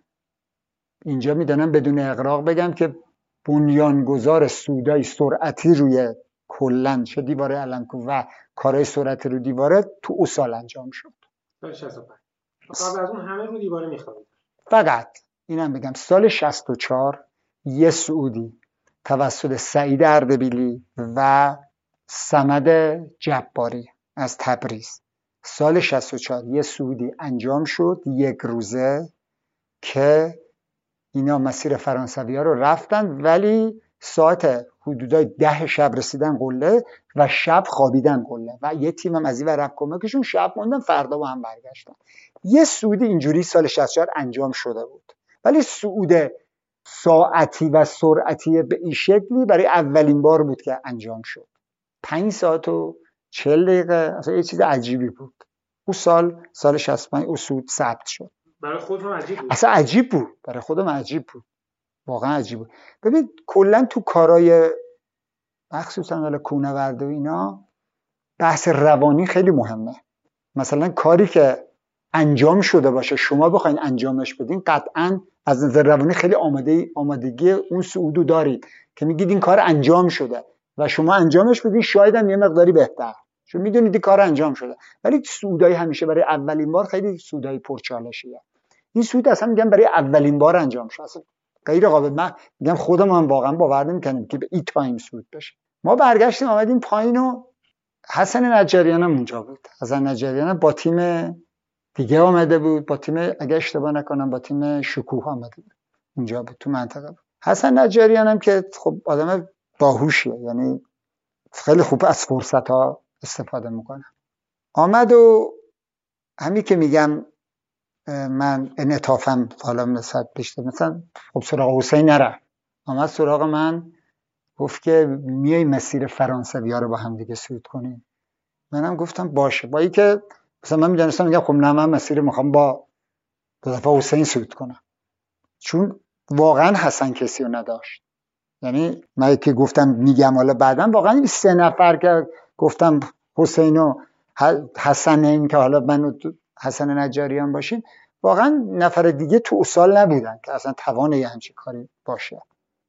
اینجا میدونم بدون اغراق بگم که بنیانگذار صعودای سرعتی روی کلن چه دیواره علم کوه و کارهای سرعت رو دیواره تو او سال انجام شد. سال شصت و پنج. قبل از اون همه رو دیواره می‌خوابید. فقط اینم بگم سال شصت و چهار یه سعودی توسط سعید اردبیلی و صمد جباری از تبریز، سال شصت و چهار یه سعودی انجام شد یک روزه که اینا مسیر فرانسوی‌ها رو رفتن، ولی ساعت حدودای ده شب رسیدن قله و شب خوابیدن قله و یه تیم هم از این ورق کمکشون شب موندن، فردا با هم برگشتن. یه صعود اینجوری سال شصت و چهار انجام شده بود، ولی صعود ساعتی و سرعتی به این شکلی برای اولین بار بود که انجام شد. پنج ساعت و چهل دقیقه، اصلا یه چیز عجیبی بود. اون سال سال شصت و پنج اون صعود ثبت شد. برای خودم عجیب بود. اصلا عجیب بود، برای خودم عجیب بود. واقعا عجیبه. ببین کلا تو کارهای مخصوصا حالا کوهنوردی و اینا بحث روانی خیلی مهمه. مثلا کاری که انجام شده باشه شما بخواید انجامش بدین، قطعا از نظر روانی خیلی آماده آمادگی اون صعودو دارید که میگید این کار انجام شده و شما انجامش بدین، شاید هم یه مقداری بهتر، چون میدونید این کار انجام شده. ولی صعودای همیشه برای اولین بار خیلی صعودای پرچالشیه. این صعود اصلا میگم برای اولین بار انجام شده، اصلا غیر قابل. من میگم خودم هم واقعا باور نمیکنیم که به این تایم صعود بشه. ما برگشتیم آمدیم پایین و حسن نجاریان هم اونجا بود. حسن نجاریان با تیم دیگه آمده بود، با تیم اگه اشتباه نکنم با تیم شکوه آمده بود، اونجا بود تو منطقه بود. حسن نجاریان هم که خب آدم باهوشیه، یعنی خیلی خوب از فرصت ها استفاده میکنه. آمد و همین که میگم من انطافم حالا مثلا پیشته مثلا خب سراغ حسین نره، آمد سراغ من گفت که میای مسیر فرانسویا رو با هم دیگه صعود کنیم. منم گفتم باشه، با اینکه مثلا من میدونستم میگم خب نه من مسیر میخوام با دفعه حسین صعود کنم، چون واقعا حسن کسی رو نداشت. یعنی من که گفتم میگم حالا بعدم واقعا سه نفر که گفتم حسینو حسن این که حالا من حسن نجاریان باشیم، واقعا نفر دیگه تو اصال نبودن که اصلا توانه یه همچین کاری باشه.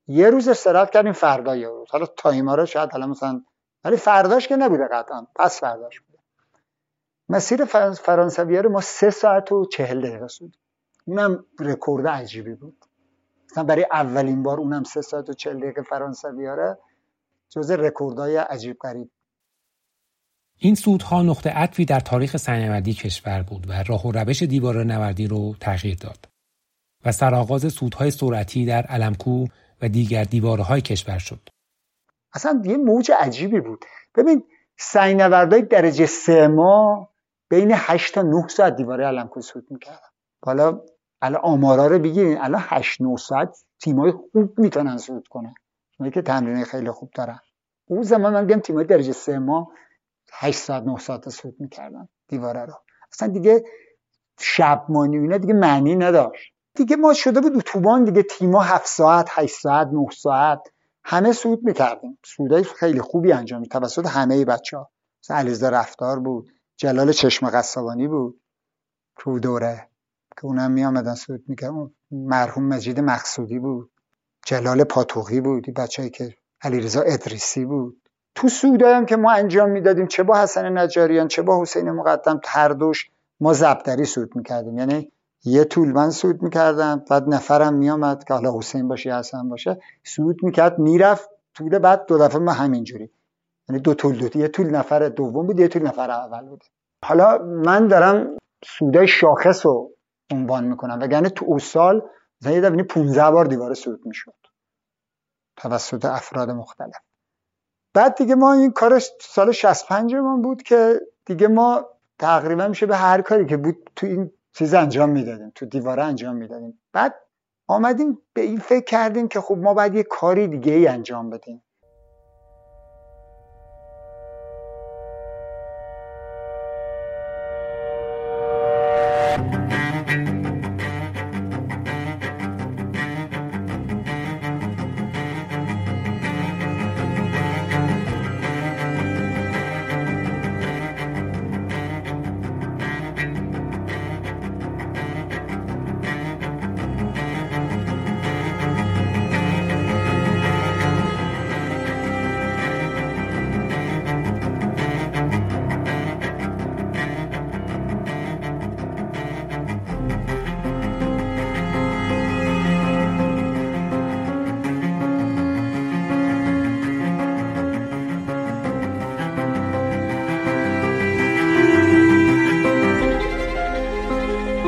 یه روز استراحت کردیم، فردا یه روز حالا تایما رو شاید حالا مثلا، ولی فرداش که نبوده قطعا، پس فرداش بوده. مسیر فرانسویه رو ما سه ساعت و چهل دقیقه سودیم، اونم رکورد عجیبی بود. مثلا برای اولین بار اونم سه ساعت و چهل دقیقه فرانسویه رو جز رکوردهای عجیب غریب. این صعودها نقطه عطفی در تاریخ سرنوردی کشور بود و راه و روش دیوار نوردی رو تغییر داد و سرآغاز صعودهای سرعتی در علم کوه و دیگر دیوارهای کشور شد. اصلا یه موج عجیبی بود. ببین سرنوردهای درجه سه ما بین هشت تا نه ساعت دیواره علم کوه صعود میکردن. حالا الان آمارا رو بگیرین، الان هشت نه ساعت تیمای خوب میتونن صعود کنن، چون که تمرین خیلی خوب دارن. اون زمان من میگم تیمای درجه سه ما هشت ساعت نه ساعت صعود میکردن دیواره رو. اصلا دیگه شب مانی و اینا دیگه معنی نداشت. دیگه ما شده بود اتوبان دیگه، تیما هفت ساعت هشت ساعت نه ساعت همه صعود میکردیم. صعودای خیلی خوبی انجام شد توسط همه بچه‌ها. مثلا علیرضا رفتار بود، جلال چشم غضوانی بود تو دوره که اونم میامدن صعود میکردن. مرحوم مجید مقصودی بود، جلال پاتوقی بود، این بچه‌ای که علیرضا ادریسی بود. تو صعودایی هم که ما انجام میدادیم، چه با حسن نجاریان چه با حسین مقدم، هر دوش ما زبدری صعود میکردیم. یعنی یه طول من صعود میکردم، بعد نفرم میامد که حالا حسین باشه یا حسن باشه، صعود میکرد میرفت طول. بعد دو دفعه ما همینجوری، یعنی دو طول دو، یه طول نفر دوم بود یه طول نفر اول بود. حالا من دارم صعودای شاخص رو عنوان میکنم، وگرنه تو اون سال مثلا یه دفعه پانزده بار دیواره صعود میشد توسط افراد مختلف. بعد دیگه ما این کار سال شصت و پنج من بود که دیگه ما تقریبا میشه به هر کاری که بود تو این چیز انجام میدادیم، تو دیواره انجام میدادیم. بعد آمدیم به این فکر کردیم که خب ما باید یه کاری دیگه ای انجام بدیم.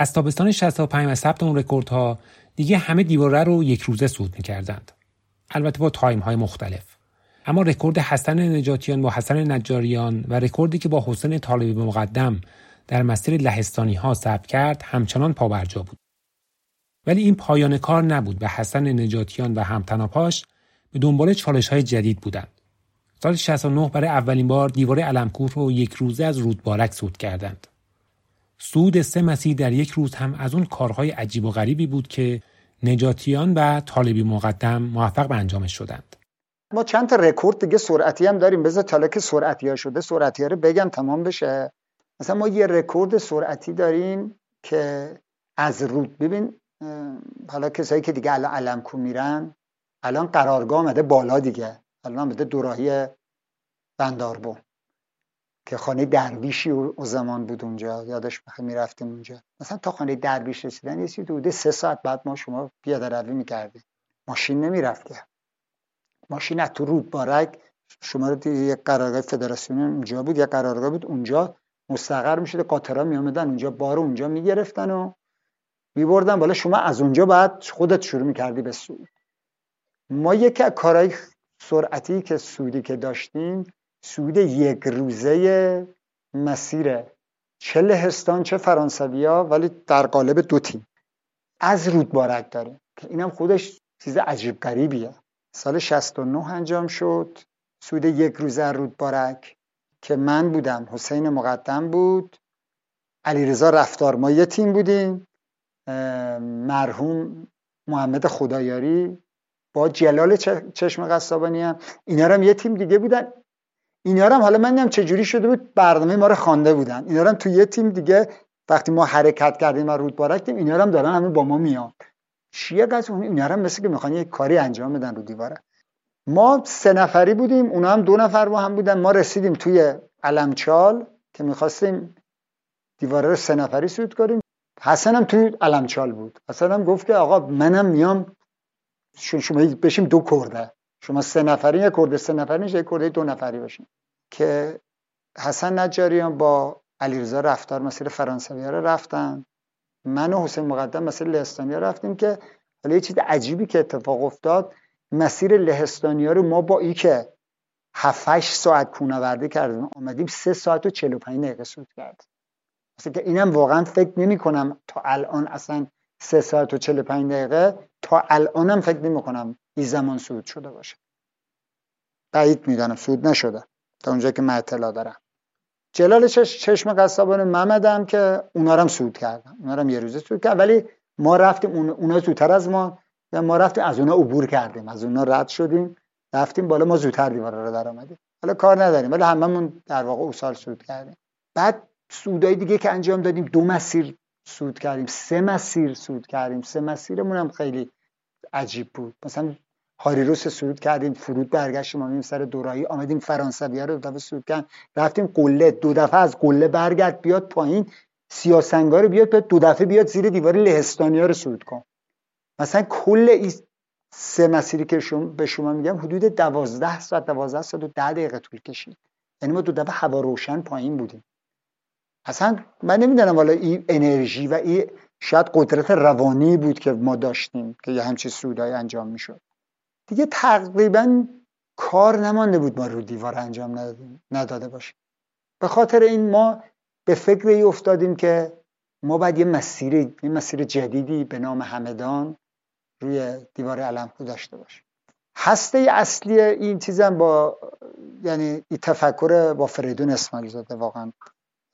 از تابستان شصت و پنج و ثبت اون رکوردها دیگه همه دیواره رو یک روزه صعود می‌کردند، البته با تایم‌های مختلف. اما رکورد حسن نجاتیان با حسن نجاریان و رکوردی که با حسین طالبی مقدم در مسیر لهستانی‌ها ثبت کرد همچنان پابرجا بود ولی این پایان کار نبود و حسن نجاتیان و همتناپاش به دنبال چالش‌های جدید بودند. سال شصت و نه برای اولین بار دیوار علم کوه رو یک روزه از رودبارک صعود کردند. صعود سه مسیر در یک روز هم از اون کارهای عجیب و غریبی بود که نجاتیان و طالبی مقدم موفق به انجامش شدند. ما چند تا رکورد دیگه سرعتی هم داریم، بذار تا که سرعتی‌ها شده سرعتی‌ها رو بگم تمام بشه. مثلا ما یه رکورد سرعتی داریم که از رود، ببین حالا کسایی که دیگه الان علم کو میرن، الان قرارگاه آمده بالا دیگه، الان آمده دوراهی بنداربون که خانه درویشی او زمان بود اونجا، یادش بخیر میرفتیم اونجا. مثلا تا خانه درویش رسیدن یه سی دوده سه ساعت بعد ما شما پیاده روی میکردیم، ماشین نمیرفت که، ماشین از تو رودبارک شما رو یک قرارگاه فدراسیون اونجا بود، یک قرارگاه بود اونجا مستقر میشده، قاطرها میامدن اونجا، بارو اونجا میگرفتن و میبردن بالا، شما از اونجا بعد خودت شروع میکردی به صعود. ما یک از کارهای سرعتی که صعودی که داشتیم، صعود یک روزه مسیر چه لهستان چه فرانسویا، ولی در قالب دو تیم از رودبارک داره که اینم خودش چیز عجیب غریبیه. سال شصت و نه انجام شد صعود یک روزه رودبارک که من بودم، حسین مقدم بود، علیرضا رفتار، ما یه تیم بودیم، مرحوم محمد خدایاری با جلال چشم غضوانی هم، اینا هم یه تیم دیگه بودن. اینا هم حالا من نمیدونم چه جوری شده بود برنامه ما رو خوانده بودن، اینا هم تو یه تیم دیگه وقتی ما حرکت کردیم و رودبارک تیم، اینا هم دارن همه با ما میان چیه قضیه، اینا هم مثل که میخوان یه کاری انجام بدن رو دیواره. ما سه نفری بودیم، اونا هم دو نفر با هم بودن، ما رسیدیم توی علمچال که می‌خواستیم دیواره رو سه نفری صعود کنیم. حسن هم توی علمچال بود، حسن هم گفت که آقا منم میام، شما بشیم دو کرده، شما سه نفری یک کرده سه نفری نیشه، یک کرده دو نفری بشیم. که حسن نجاریان با علیرضا رفتار مسیر فرانسوی‌ها رو رفتن، من و حسین مقدم مسیر لهستانی‌ها رفتیم. که حالا یه چیز عجیبی که اتفاق افتاد، مسیر لهستانی‌ها رو ما با اینکه هفت هشت ساعت کوهنوردی کردیم آمدیم سه ساعت و چهل و پنج دقیقه صعود کردیم. مثلا که اینم واقعا فکر نمی‌کنم تا الان، اصلا سه ساعت و چهل و پنج دقیقه تا الانم فکر نمی‌کنم این زمان صعود شده باشه. بعید می‌دونم صعود نشده تا اونجا که من اطلاع دارم. جلال چشم غضوانی محمدم که اونا هم صعود کردن، اونا هم یه روزه صعود کردن، ولی ما رفتیم اون... اونا زودتر از ما، و ما رفتیم از اونا عبور کردیم، از اونا رد شدیم رفتیم بالا، ما زودتر دیواره رو در آمدیم. حالا کار نداریم، ولی هممون در واقع اون سال صعود کردیم. بعد صعودای دیگه که انجام دادیم، دو مسیر صعود کردیم، سه مسیر صعود کردیم، سه مسیرمون هم خیلی عجیب بود. مثلا هری روست صعود کردیم، فرود برگشتیم، اومدیم سر دوراهی، اومدیم فرانسویا رو دفعه صعود کردیم، رفتیم قله، دو دفعه از قله برگرد بیاد پایین، سیاسنگا رو بیاد، بعد دو دفعه بیاد زیر دیوار لهستانیا رو صعود کن. مثلا کل این سه مسیری که شما به شما میگم حدود دوازده ساعت دوازده ساعت و ده دقیقه طول کشید. یعنی ما دو دفعه هوا روشن پایین بودیم. اصلا من نمیدونم والا این انرژی و این شاید قدرت روانی بود که ما داشتیم که یه همچین صعودایی انجام میشد. دیگه تقریبا کار نمانده بود ما رو دیوار انجام ندادیم نداده باشیم. به خاطر این ما به فکر این افتادیم که ما بعد یه مسیر یه مسیر جدیدی به نام همدان روی دیوار علم کوه داشته باشیم. هسته اصلی این چیزم با یعنی این تفکر با فریدون اسماعیل زاده واقعا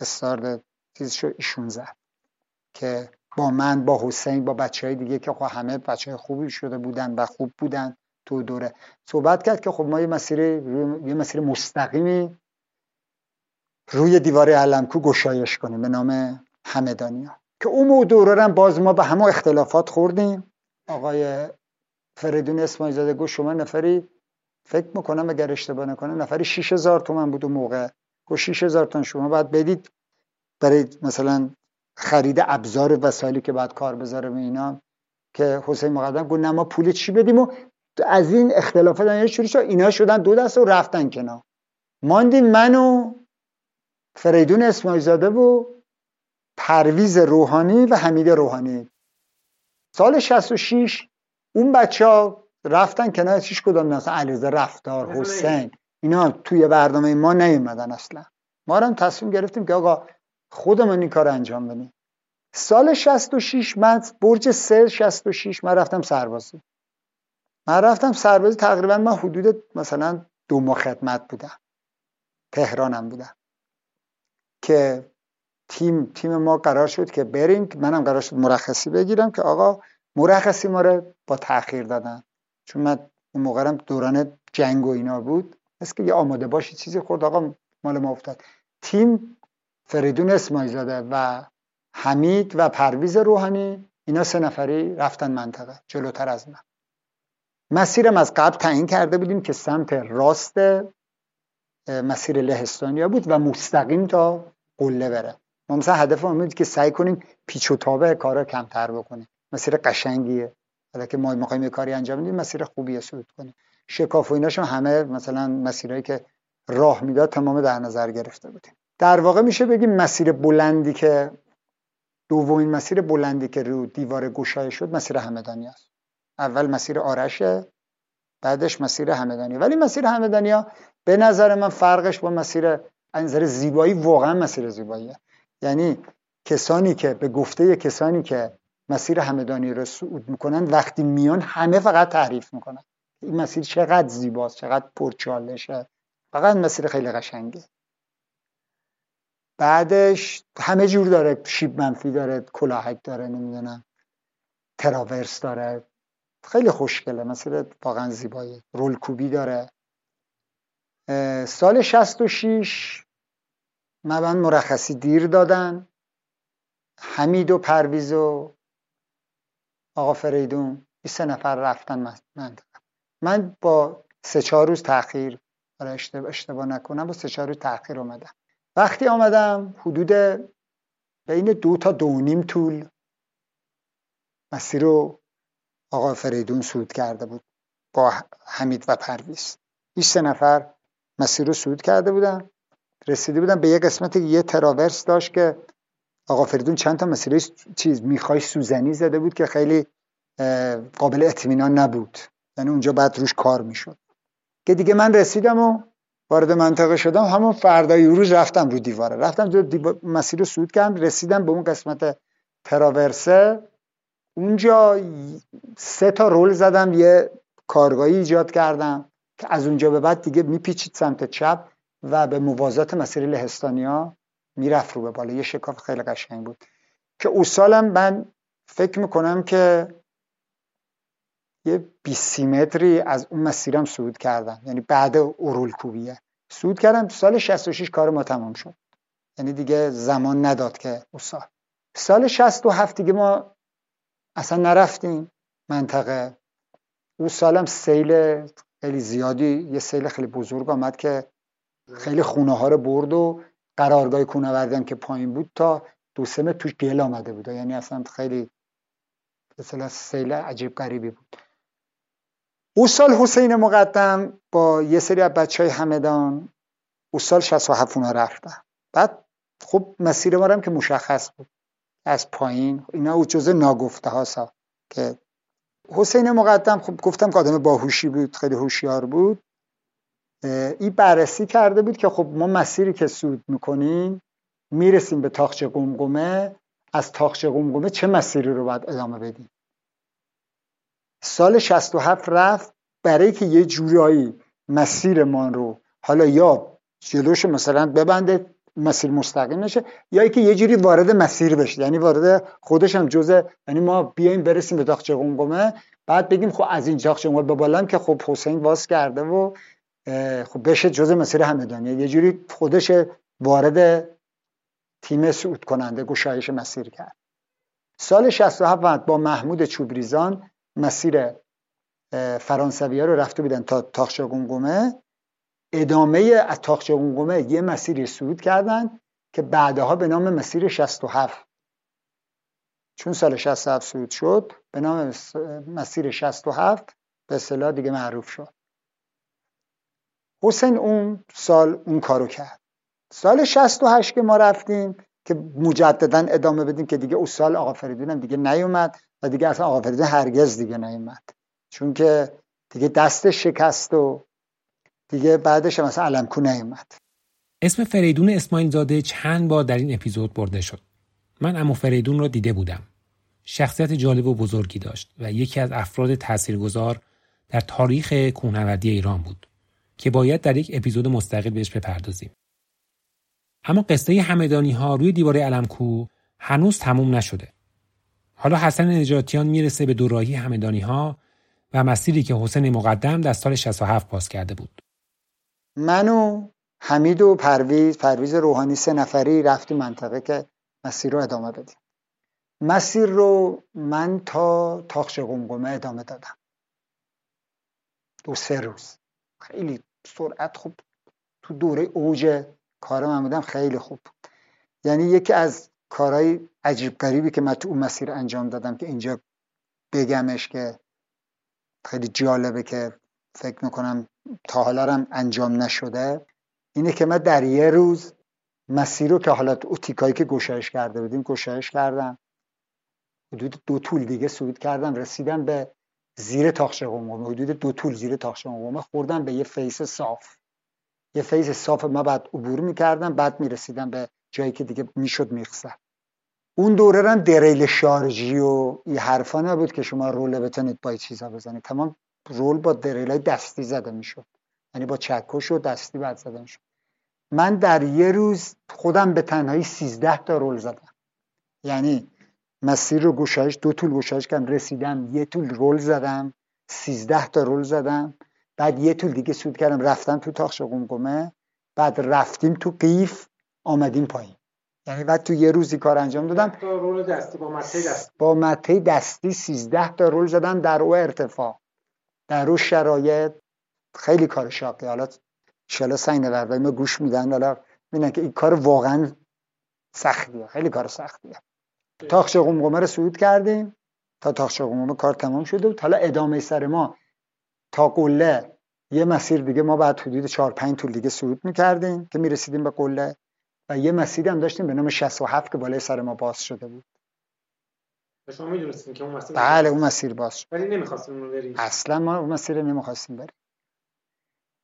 استارت چیزشو ایشون زد که با من با حسین با بچهای دیگه که خب همه بچهای خوبی شده بودن و خوب بودن تو دوره صحبت کرد که خب ما یه مسیر یه مسیر مستقیمی روی دیوار علم کوه گشایش کنیم به نام همدانیها. که اون دوره هم باز ما به همه اختلافات خوردیم. آقای فریدون اسماعیل زاده گفت شما نفری فکر میکنم اگر اشتباه نکنم نفری شش هزار تومان بود اون موقع، گفت شش هزار تومان شما باید بدید برای مثلا خرید ابزار وسایلی که بعد کار بذاره و اینا. که حسین مقدم گفت نه ما پول چی بدیم، و از این اختلافات اینا شروع شد. اینا شدن دو دسته و رفتن کنار، ماندیم من و فریدون اسماعیل زاده و پرویز روحانی و حمید روحانی. سال شصت و شش اون بچه‌ها رفتن کنار، هیچ کدوم نه علیرضا رفتار حسین اینا توی برنامه ما نیومدن اصلا. ما هم تصمیم گرفتیم که آقا خودمون این کار انجام بدیم. سال شصت و شش من برج سر شصت و شش من رفتم سربازی. من رفتم سربازی تقریبا من حدود مثلا دو ماه خدمت بودم، تهرانم بودم که تیم تیم ما قرار شد که بریم، منم قرار شد مرخصی بگیرم که آقا مرخصی ما رو با تأخیر دادن، چون من اون موقعم دوران جنگ و اینا بود، بس که یه آماده باشی چیزی خورد آقا مال ما افتاد. تیم فریدون اسماعیل زاده و حمید و پرویز روحانی، اینا سه نفری رفتن منطقه جلوتر از من. مسیرم از قبل تعیین کرده بودیم که سمت راست مسیر لهستانیا بود و مستقیم تا قله بره. ما مثلا هدف ما بود که سعی کنیم پیچ و تابه کارا کمتر بکنیم. مسیر قشنگیه. حالا که ما می‌خوایم یه کاری انجام بدیم مسیر خوبیه صعود کنیم. شکاف و ایناشون همه مثلا مسیرایی که راه میداد تمام در نظر گرفته بودیم. در واقع میشه بگیم مسیر بلندی که دومین مسیر بلندی که رو دیوار گشایه شد مسیر همدانیاست. اول مسیر آرشه، بعدش مسیر همدانیا. ولی مسیر همدانیا به نظر من فرقش با مسیر، از نظر زیبایی واقعا مسیر زیباییه. یعنی کسانی که به گفته کسانی که مسیر همدانیا رو صعود میکنن وقتی میان همه فقط تعریف میکنن این مسیر چقدر زیباست، چقدر پرچالشه، فقط مسیر خیلی قشنگه. بعدش همه جور داره، شیب منفی داره، کلاهک داره، نمیدونم تراورس داره، خیلی خوشگله، مسیر واقعا زیباییه، رول کوبی داره. سال شصت و شش من مرخصی دیر دادن، حمید و پرویز و آقا فریدون این سه نفر رفتن منطقه. من با سه چهار روز تأخیر، اشتباه, اشتباه نکنم با سه چهار روز تأخیر اومدم. وقتی آمدم حدود بین دو تا دو نیم طول مسیر رو آقا فریدون صعود کرده بود با حمید و پرویز. این سه نفر مسیر رو صعود کرده بودن، رسیده بودن به یه قسمتی که یه تراورس داشت که آقا فریدون چند تا مسیر چیز میخوای سوزنی زده بود که خیلی قابل اطمینان نبود، یعنی اونجا بعد روش کار میشد که دیگه. من رسیدم و وارد منطقه شدم، همون فردای روز رفتم رو دیواره، رفتم رو دیوار مسیر رو صعود کردم، رسیدم به اون قسمت تراورسه. اونجا سه تا رول زدم، یه کارگاهی ایجاد کردم که از اونجا به بعد دیگه میپیچید سمت چپ و به موازات مسیر لهستانیا میرفت رو به بالا. یه شکاف خیلی قشنگ بود که اون سالم من فکر میکنم که یه بیست متری از اون مسیرم صعود کردم، یعنی بعد اورول کوبیه صعود کردم. سال شصت و شش کار ما تمام شد، یعنی دیگه زمان نداد که اون سال. سال شصت و هفت دیگه ما اصلا نرفتیم منطقه. اون سالم سیل خیلی زیادی، یه سیل خیلی بزرگ آمد که خیلی خونه ها رو برد و قرارگاه کوهنوردی که پایین بود تا دو سه متر توش گل آمده بود، یعنی اصلا خیلی مثلا سیل عجیب غریبی بود. اون سال حسین مقدم با یه سری از بچهای همدان اون سال شصت و هفت اونا رفتن. بعد خب مسیر ما هم که مشخص بود از پایین، اینا اون جزء ناگفته هاسا که حسین مقدم، خب گفتم که آدم باهوشی بود، خیلی هوشیار بود، این بررسی کرده بود که خب ما مسیری که صعود میکنیم میرسیم به تاخچه قمقمه، از تاخچه قمقمه چه مسیری رو باید ادامه بدیم. سال شصت و هفت رفت برای که یه جورایی مسیرمان رو حالا یا جلوش مثلا ببنده مسیر مستقیم نشه، یا اینکه یه جوری وارد مسیر بشه، یعنی وارد خودش هم جزء، یعنی ما بیایم برسیم به تاخچه قمقمه بعد بگیم خب از این تاخچه قمقمه به بالا که خب حسین واس کرده و خب بشه جزء مسیر همدانیه، یه جوری خودش وارد تیم صعود کننده گشایش مسیر کرد. سال شصت و هفت با محمود چوبریزان مسیر فرانسوی‌ها رو رفته بودن تا تاخچه قمقمه، ادامه از تاخچه قمقمه یه مسیری صعود کردن که بعدها به نام مسیر شصت و هفت، چون سال شصت و هفت صعود شد به نام مسیر شصت و هفت به اصطلاح دیگه معروف شد. حسین اون سال اون کارو کرد. سال شصت و هشت که ما رفتیم که مجددا ادامه بدیم، که دیگه اون سال آقا فریدون هم دیگه نیومد و دیگه اصلا آقا فریدون هرگز دیگه نیومد، چون که دیگه دست شکست و دیگه بعدش هم اصلا علم کوه نیومد. اسم فریدون اسماعیل زاده چند بار در این اپیزود برده شد. من عمو فریدون را دیده بودم. شخصیت جالب و بزرگی داشت و یکی از افراد تاثیرگذار در تاریخ کوهنوردی ایران بود که باید در یک اپیزود مستقل بهش بپردازیم. اما قصه همدانیها روی دیواره علم کوه هنوز تموم نشده. حالا حسن نجاتیان میرسه به دوراهی همدانیها و مسیری که حسین مقدم در سال شصت و هفت باز کرده بود. من و حمید و پرویز پرویز روحانی سه نفری رفتیم منطقه که مسیر رو ادامه بدیم. مسیر رو من تا تاخش قمقمه ادامه دادم. دو سه روز خیلی سرعت خوب تو دوره اوج کارم هم بودم، خیلی خوب. یعنی یکی از کارهای عجیب غریبی که من تو اون مسیر انجام دادم که اینجا بگمش که خیلی جالبه که فکر میکنم تا حالا هم انجام نشده اینه که من در یه روز مسیر رو که حالا تو تیکایی که گشایش کرده بودیم گشایش کردم، حدود دو طول دیگه صعود کردم، رسیدم به زیر تاخش قمقمه. حدود دو طول زیر تاخش قمقمه خوردم به یه فیس صاف. یه فیس صاف من بعد عبور میکردم، بعد میرسیدم به جایی که دیگه میشد میخسر. اون دوره رم دریل شارژی و این حرفا نبود که شما رول بتنید با چیزا بزنید. تمام رول با دریلای دستی زده میشد، یعنی با چکش و دستی بعد زده میشد. من در یه روز خودم به تنهایی سیزده تا رول زدم. یعنی مسیر رو گشایش دو طول گشایش کردم، رسیدم یه طول رول زدم، سیزده تا رول زدم، بعد یه طول دیگه سود کردم، رفتم تو تاخش قمقمه، بعد رفتیم تو قیف، آمدیم پایین. یعنی بعد تو یه روزی کار انجام دادم. تا رول دستی با مته دستی با مته دستی سیزده تا رول زدم در او ارتفاع، در او شرایط. خیلی کار شاقی. حالا شالا سینه برداری ما گوش میدن، حالا میدن که این کار واقعا سختیه، خیلی کار سختیه. تاخش قمقمه رو صعود کردیم، تا تاخش قمقمه کار تمام شده بود. حالا ادامه سر ما تا قله یه مسیر دیگه ما بعد حدود چهار پنج طول دیگه صعود می‌کردیم که میرسیدیم به قله، و یه مسیری هم داشتیم به نام شصت و هفت که بالای سر ما باز شده بود. شما می‌دونستین که اون مسیر بله اون مسیر باز شد، ولی نمی‌خواستیم اون رو بریم. اصلا ما اون مسیر نمی‌خواستیم بریم.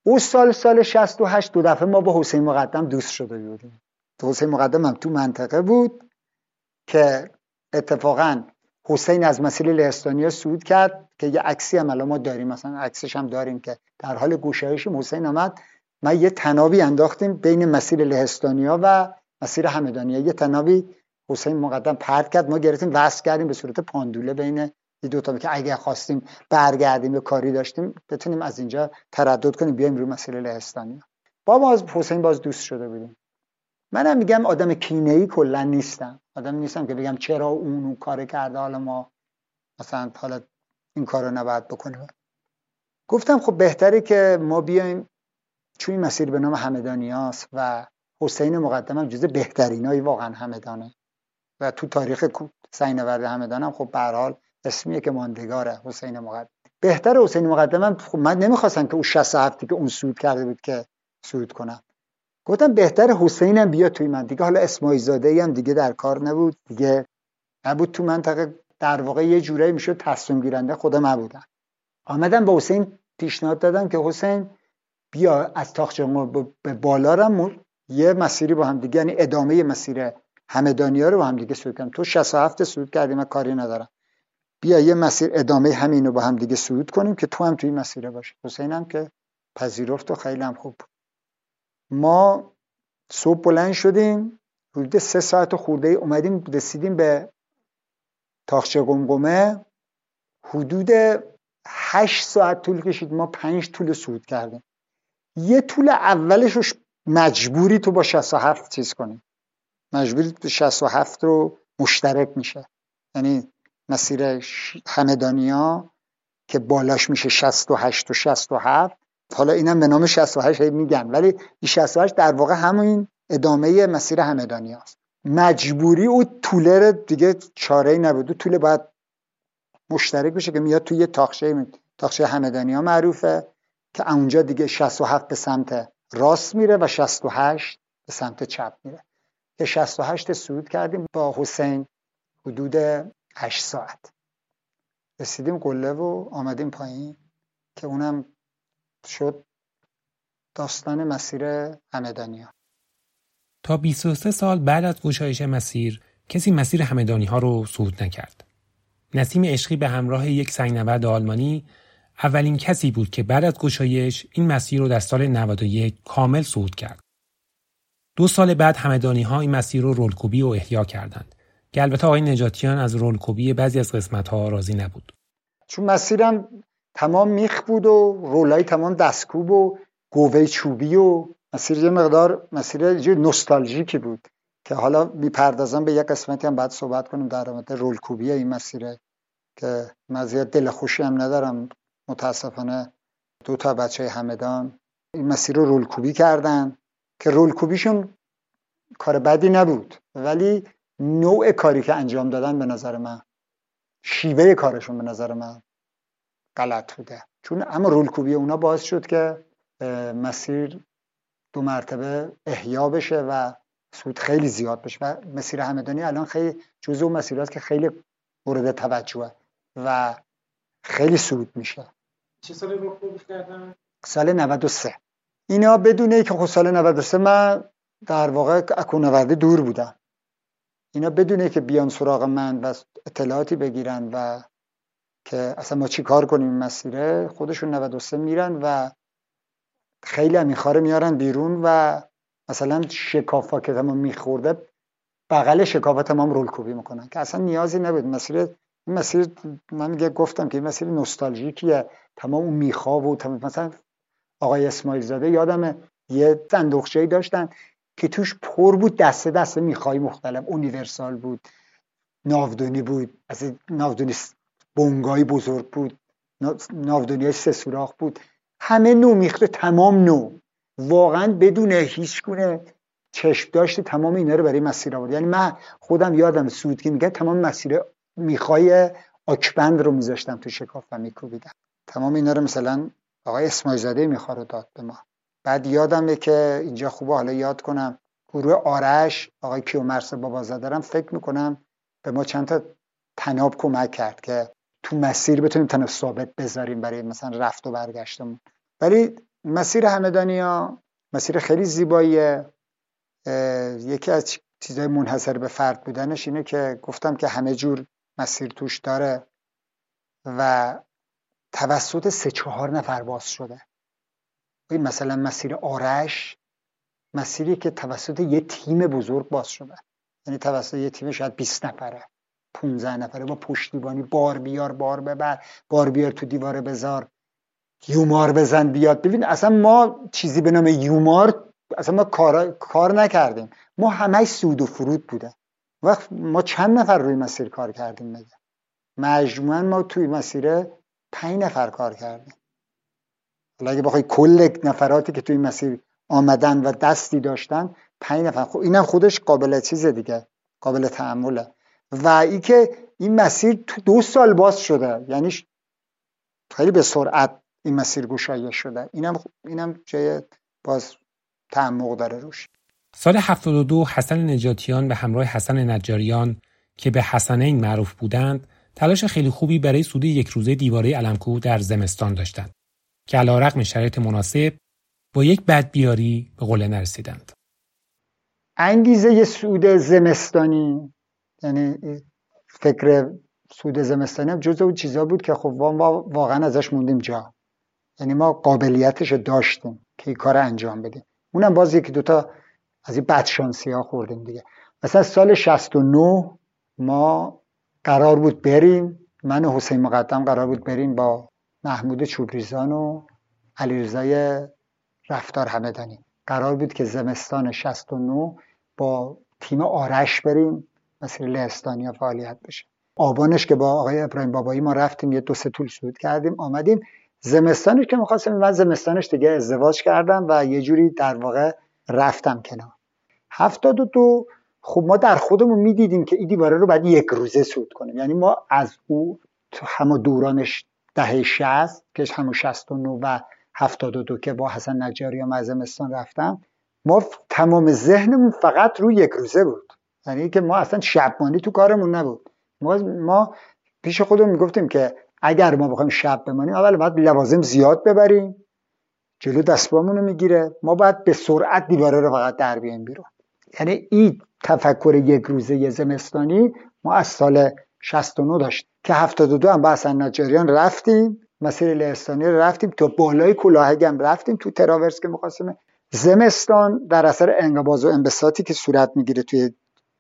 اون سال سال شصت و هشت دو دفعه ما با حسین مقدم دوست شده بودیم. تو حسین مقدم هم تو منطقه بود که اتفاقاً حسین از مسیر لهستانیا صعود کرد که یه عکسی هم الان ما داریم، مثلا عکسش هم داریم که در حال گشایشیم حسین آمد. ما یه تناوی انداختیم بین مسیر لهستانیا و مسیر همدانیا، یه تناوی حسین مقدم پرد کرد، ما گرفتیم وصل کردیم به صورت پاندوله بین این دو تا که اگه خواستیم برگردیم یا کاری داشتیم بتونیم از اینجا تردد کنیم بیایم روی مسیر لهستانیا. با ما از حسین باز دوست شده بودیم. منم میگم آدم کینه‌ای کلا نیستم، آدم نیستم که بگم چرا اون اون کار کرده حالا ما مثلا حالا این کارو نباید بکنیم. گفتم خب بهتره که ما بیایم، چون این مسیر به نام همدانیاست و حسین مقدم هم جزو بهترینای واقعا همدانه و تو تاریخ سینورد همدان هم خب به هر حال اسمیه که ماندگاره. حسین مقدم بهتره. حسین مقدم هم خب من نمی‌خواستم که اون شصت و هفت که اون صعود کرده بود که صعود کنه. گفتم بهتر حسینم بیاد توی من دیگه. حالا اسماعیل زاده هم دیگه در کار نبود دیگه، نبود تو منطقه، در واقع یه جورایی میشد تصمیم گیرنده خودم نبودم. آمدم با حسین پیشنهاد دادم که حسین بیا از تاخچه به بالارم یه مسیری با هم دیگه، یعنی ادامه مسیر همدانی‌ها رو با هم دیگه صعود کنیم. تو شصت و هفت صعود کردی، من کاری ندارم، بیا یه مسیر ادامه همین رو با هم دیگه صعود کنیم که تو هم توی مسیر باشی. حسینم که پذیرفت و خیلی هم خوب. ما صبح بلند شدیم، حدود سه ساعت خورده اومدیم رسیدیم به تاخچه قمقمه. حدود هشت ساعت طول کشید، ما پنج طول صعود کردیم. یه طول اولش رو مجبوری تو با شصت و هفت چیز کنیم، مجبوری تو شصت و هفت رو مشترک میشه، یعنی مسیر همدانی‌ها که بالاش میشه شصت و هشت و شصت و هفت. حالا اینم به نام شصت و هشت میگن، ولی شصت و هشت در واقع همون ادامه مسیر همدانیاست. مجبوری او طوله دیگه چاره‌ای نبود، طوله باید مشترک بشه که میاد توی یه تاخشه، تاخشه همدانیا معروفه که اونجا دیگه شصت و هفت به سمت راست میره و شصت و هشت به سمت چپ میره. که شصت و هشت صعود کردیم با حسین حدود هشت ساعت، رسیدیم قله و آمدیم پایین که اونم شد داستان مسیر همدانی‌ها. تا بیست و سه سال بعد از گشایش مسیر کسی مسیر همدانیها رو صعود نکرد. نسیم عشقی به همراه یک سنگنورد آلمانی اولین کسی بود که بعد از گشایش این مسیر رو در سال نود و یک کامل صعود کرد. دو سال بعد همدانیها این مسیر رو رولکوبی و احیا کردند که البته آقای نجاتیان از رولکوبی بعضی از قسمت‌ها راضی نبود. چون مسیرم تمام میخ بود و رولای تمام دستکوب و گوه چوبی و مسیر یه مقدار مسیر یه نوستالژیکی بود که حالا میپردازم به یک قسمتی هم بعد صحبت کنیم در رابطه رولکوبی این مسیره که من زیاد دل خوشی هم ندارم. متاسفانه دو تا بچه همدان این مسیر رو رولکوبی کردن که رولکوبیشون کار بدی نبود، ولی نوع کاری که انجام دادن به نظر من، شیوه کارشون به نظر من غلط بوده. چون اما رولکوبی اونا باعث شد که مسیر دو مرتبه احیا بشه و سود خیلی زیاد بشه و مسیر همدانی الان خیلی جزو مسیراست که خیلی مورد توجهه و خیلی سود میشه. چه سال رولکوبی کردن؟ سال نود و سه. اینا بدون اینکه خود سال نود و سه من در واقع اکونورده دور بودم. اینا بدونه که بیان سراغ من و اطلاعاتی بگیرن و که اصلا ما چی کار کنیم مسیره، خودشون نود و سه میرن و خیلی هم میخاره میارن بیرون و مثلا شکافا که تمام میخورده بغل شکافا تمام رولکوبی میکنن که اصلا نیازی نبود. مسیر مسیر من میگه گفتم که این مسیر نوستالژیکیه، تمام اون میخواب و تمام مثلا آقای اسماعیل زاده یادمه یه صندوقچه‌ای داشتن که توش پر بود دسته دسته میخوای مختلف، اونیورسال بود، ناودونی بود، از ناودونی بونگای بزرگ بود، ناودونی سه سوراخ بود، همه نو میخوره تمام نو، واقعا بدون هیچ گونه چشم داشته تمام اینا رو برای مسیر آورد. یعنی من خودم یادم سودگی میگم تمام مسیر میخوای آکبند رو میذاشتم تو شکاف و میکوبیدم. تمام اینا رو مثلا آقای اسماعیل زاده میخواد رو داد به ما. بعد یادمه که اینجا خوبه حالا یاد کنم گروه آرش آقای کیومرث بابازادرم فکر میکنم به ما چند تا تناب کمک کرد که تو مسیر بتونیم تناب ثابت بذاریم برای مثلا رفت و برگشتمون. ولی مسیر همدانی‌ها مسیر خیلی زیباییه. یکی از چیزهای منحصر به فرد بودنش اینه که گفتم که همه جور مسیر توش داره و توسط سه چهار نفر باز شده. این مثلا مسیر آرش مسیری که توسط یه تیم بزرگ باز شده، یعنی توسط یه تیم شاید بیست نفره پانزده نفره با پشتیبانی، بار بیار بار ببر، بار بیار تو دیواره بذار، یومار بزن بیاد. ببین اصلا ما چیزی به نام یومار اصلا ما کار کار نکردیم، ما همه سود و فرود بوده. وقت ما چند نفر روی مسیر کار کردیم دیگه؟ مجموعاً ما توی مسیر پنج نفر کار کردیم. حالا اگه بخوای کل نفراتی که توی این مسیر آمدن و دستی داشتن پنج نفر، خب اینم خودش قابل چیز دیگه، قابل تأمله. و این که این مسیر تو دو سال باز شده، یعنی خیلی به سرعت این مسیر گشایش شده، اینم اینم جای باز تعمق داره روش. سال هفتاد و دو حسن نجاتیان به همراه حسن نجاریان که به حسنین معروف بودند تلاش خیلی خوبی برای صعود یک روزه دیواره علم کوه در زمستان داشتند که علی‌رغم شرایط مناسب با یک بدبیاری به قله نرسیدند. انگیزه صعود زمستانی، یعنی فکر صعود زمستانی هم جزو اون چیزا بود که خب ما واقعا ازش موندیم جا، یعنی ما قابلیتش داشتیم که این کار انجام بدیم. اونم باز یکی دوتا از این بدشانسی‌ها خوردیم دیگه. مثلا سال شصت و نه ما قرار بود بریم، من و حسین مقدم قرار بود بریم با محمود چوبریزان و علیرضا رفتار همدانی. قرار بود که زمستان شصت و نه با تیم آرش بریم مسیر لهستانیا فعالیت بشه. آبانش که با آقای ابراهیم بابایی ما رفتیم یه دو سه طول صعود کردیم آمدیم. زمستانش که می‌خواستم، من زمستانش دیگه ازدواج کردم و یه جوری در واقع رفتم کنار. هفتاد و دو خب ما در خودمون می‌دیدیم که این دیواره رو باید یک روزه صعود کنیم. یعنی ما از او تو هم دورانش دهه شصت که همون شصت و نه و هفتاد و دو که با حسن نجاریان از زمستان رفتم، ما تمام ذهنمون فقط روی یک روزه بود. یعنی که ما اصلا شبمانی تو کارمون نبود. ما ما پیش خودمون میگفتیم که اگر ما بخوایم شب بمانیم اول باید لوازم زیاد ببریم، جلو دستمون رو میگیره، ما باید به سرعت دیواره رو فقط در بیاریم بیرون. یعنی این تفکر یک روزه زمستانی ما از سال شصت و نه داشت که هفتاد و دو هم با حسن نجاریان رفتیم، مسیر لهستانی رو رفتیم، تو بالای کلاهگ هم رفتیم، تو تراورس که می‌خواستیم. زمستان در اثر انقباض و انبساطی که صورت میگیره توی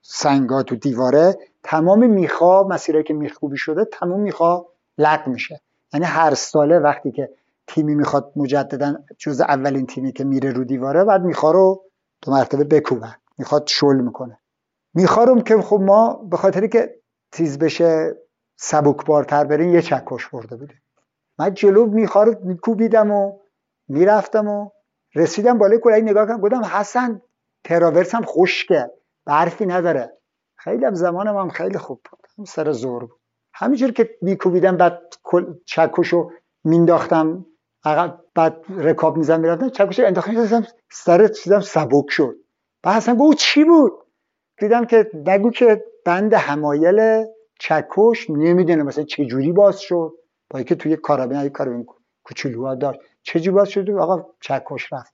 سنگا تو دیواره، تمام میخا مسیرایی که میخکوبی شده تمام میخا لغو میشه. یعنی هر ساله وقتی که تیمی میخواد مجددا جز اولین تیمی که میره رو دیواره، بعد میخا رو دو مرتبه بکوبن، میخواد شل میکنه میخارم که خب ما به خاطری که تیز بشه سبکبارتر بریم یه چکش برده بودیم. من جلو میخارو میکوبیدم و میرفتم و رسیدم بالای کلاهی، نگاه کردم گفتم حسن تراورس هم خشکه، برفی نداره. خیلی هم زمانم هم خیلی خوب بود، سر زور بود. همینجور که میکوبیدم بعد چکشو مینداختم عقب، بعد رکاب میزدم میرفتم، چکشو انداختم سر چیزم سبک شد. بعد حسن گفت چی بود؟ دیدم که نگو که بند حمایل چکش نمیدونه مثلا چه جوری باز شد، با اینکه توی کارابین یک کارابین کوچولو داشت، چه جوری باز شد آقا چکش رفت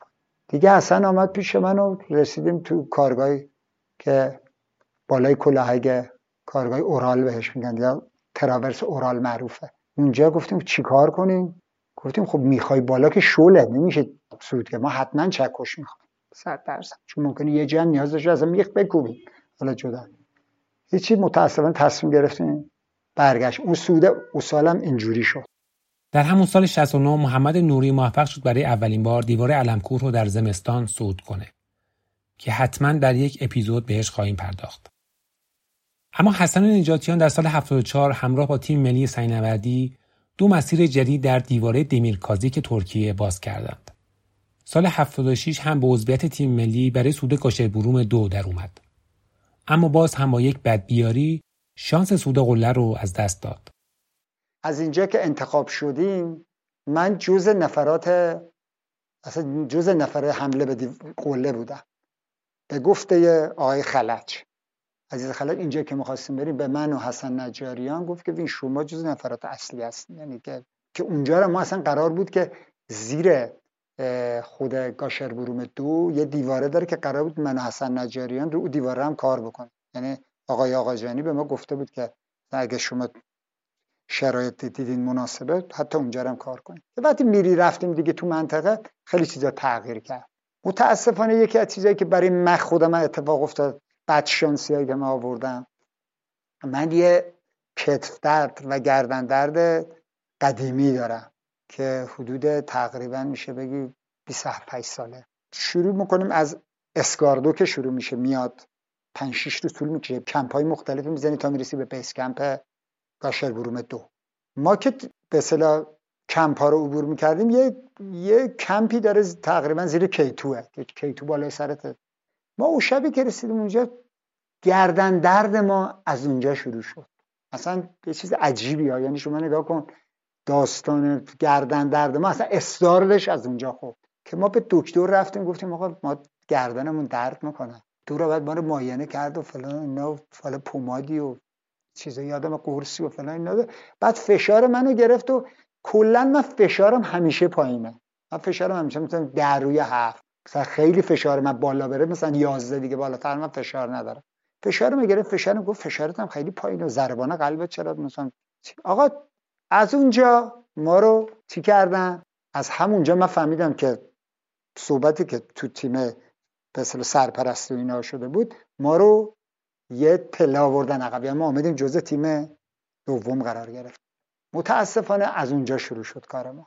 دیگه. حسن آمد پیش من و رسیدیم تو کارگاهی که بالای کلاهگ، کارگاه اورال بهش میگن یا تراورس اورال معروفه. اونجا گفتیم چیکار کنیم؟ گفتیم خب میخوای بالا که شله نمیشه سود که ما حتما چکش میخوایم صد درصد، چون ممکنه یه جمع نیاز داشته از میخ بکوبیم. حالا جدا هیچی، متأسفانه تصمیم گرفتیم برگشت. اون سوده اون سالم اینجوری شد. در همون سال شصت و نه محمد نوری موفق شد برای اولین بار دیوار علم کوه رو در زمستان صعود کنه که حتما در یک اپیزود بهش خواهیم پرداخت. اما حسن نجاتیان در سال هفتاد و چهار همراه با تیم ملی سینوردی دو مسیر جدید در دیواره دمیرکازی که ترکیه باز کردند. سال هفتاد و شش هم به عضویت تیم ملی برای صعود کاشه بروم دو در اومد. اما باز هم با یک بدبیاری شانس صعود قله رو از دست داد. از اینجا که انتخاب شدیم من جزء نفرات اصلا جزء نفر حمله به قله بودم. به گفته آقای خلج، عزیز خلج، اینجا که می‌خواستیم بریم به من و حسن نجاریان گفت که این شما جزء نفرات اصلی هستین. یعنی که که اونجا را ما اصلا قرار بود که زیر خود گاشر بروم دو یه دیواره داره که قرار بود من و حسن نجاریان رو اون دیواره هم کار بکنیم. یعنی آقای آقاجانی به ما گفته بود که اگه شما شرایط دیدین مناسبه حتی اونجا هم کار کنید. وقتی میری رفتیم دیگه تو منطقه خیلی چیزا تغییر کرد. متاسفانه یکی از چیزایی که برای من خودم اتفاق افتاد، بدشانسیایی که من آوردم، من یه کتف درد و گردن درد قدیمی دارم که حدود تقریبا میشه بگی بیست و پنج ساله. شروع میکنیم از اسکاردو که شروع میشه میاد پنج شش روز طول میکشه، کمپ‌های مختلفی میزنی تا میرسی به بیس کمپ گاشر بروم دو. ما که به اصطلاح کمپ‌ها رو عبور میکردیم یه یه کمپی داره تقریبا زیر کیتوه که کیتو بالای سرته. ما اون شبی که رسیدیم اونجا گردن درد ما از اونجا شروع شد. اصلا یه چیز عجیبیه، یعنی شما نگاه کن داستان گردن درد ما اصلا استارلش از اونجا خورد که ما به دکتر رفتیم گفتیم آقا ما گردنمون درد میکنه، دورا بعد ما رو معاینه کرد و فلان اینا، فلان پومادی و چیزای یادم قرصی و فلان اینا. بعد فشار منو گرفت و کلا من فشارم همیشه پایینه، من فشارم همیشه مثلا در روی هفت، مثلا خیلی فشار من بالا بره مثلا یازده دیگه بالاتر من فشار ندارم. فشارم گرفت، فشارم گفت فشارت هم خیلی پایینه، ضربان قلبت چرا مثلا آقا. از اونجا ما رو چی کردن؟ از همونجا من فهمیدم که صحبتی که تو تیم به اصطلاح سرپرستی اینا شده بود ما رو یه پله آوردن عقب، یعنی ما اومدیم جزء تیم دوم قرار گرفت. متاسفانه از اونجا شروع شد کار ما.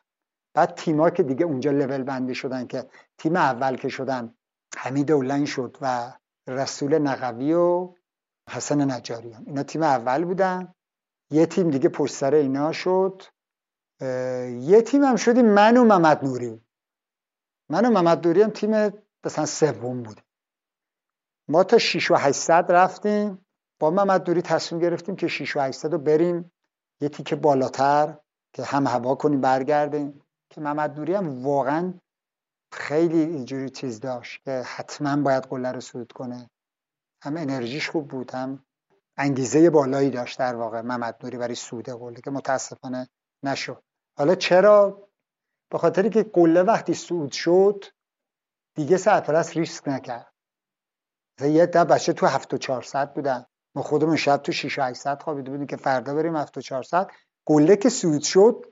بعد تیم‌ها که دیگه اونجا لول بندی شدن که تیم اول که شدن حمید اولین شد و رسول نقوی و حسن نجاریان، اینا تیم اول بودن. یه تیم دیگه پشت سر اینا شد، یه تیم هم شدیم من و محمد نوری. من و محمد نوری هم تیم مثلا سوم بود. ما تا شش و هشتصد رفتیم، با محمد نوری تصمیم گرفتیم که شش و هشتصد رو بریم یه تیکه بالاتر که هم هوا کنیم برگردیم، که محمد نوری هم واقعا خیلی اینجوری چیز داشت که حتما باید قله رو صعود کنه. هم انرژیش خوب بود، هم انگیزه بالایی داشت در واقع محمد نوری برای صعود قله، که متاسفانه نشد. حالا چرا؟ به خاطری که قله وقتی صعود شد دیگه سرپرست ریسک نکرد. یه ده بچه تو هفت و چهارصد بودن، ما خودمون شب تو شش و هشتصد خوابیده بودیم که فردا بریم هفت و چهارصد. قله که سود شد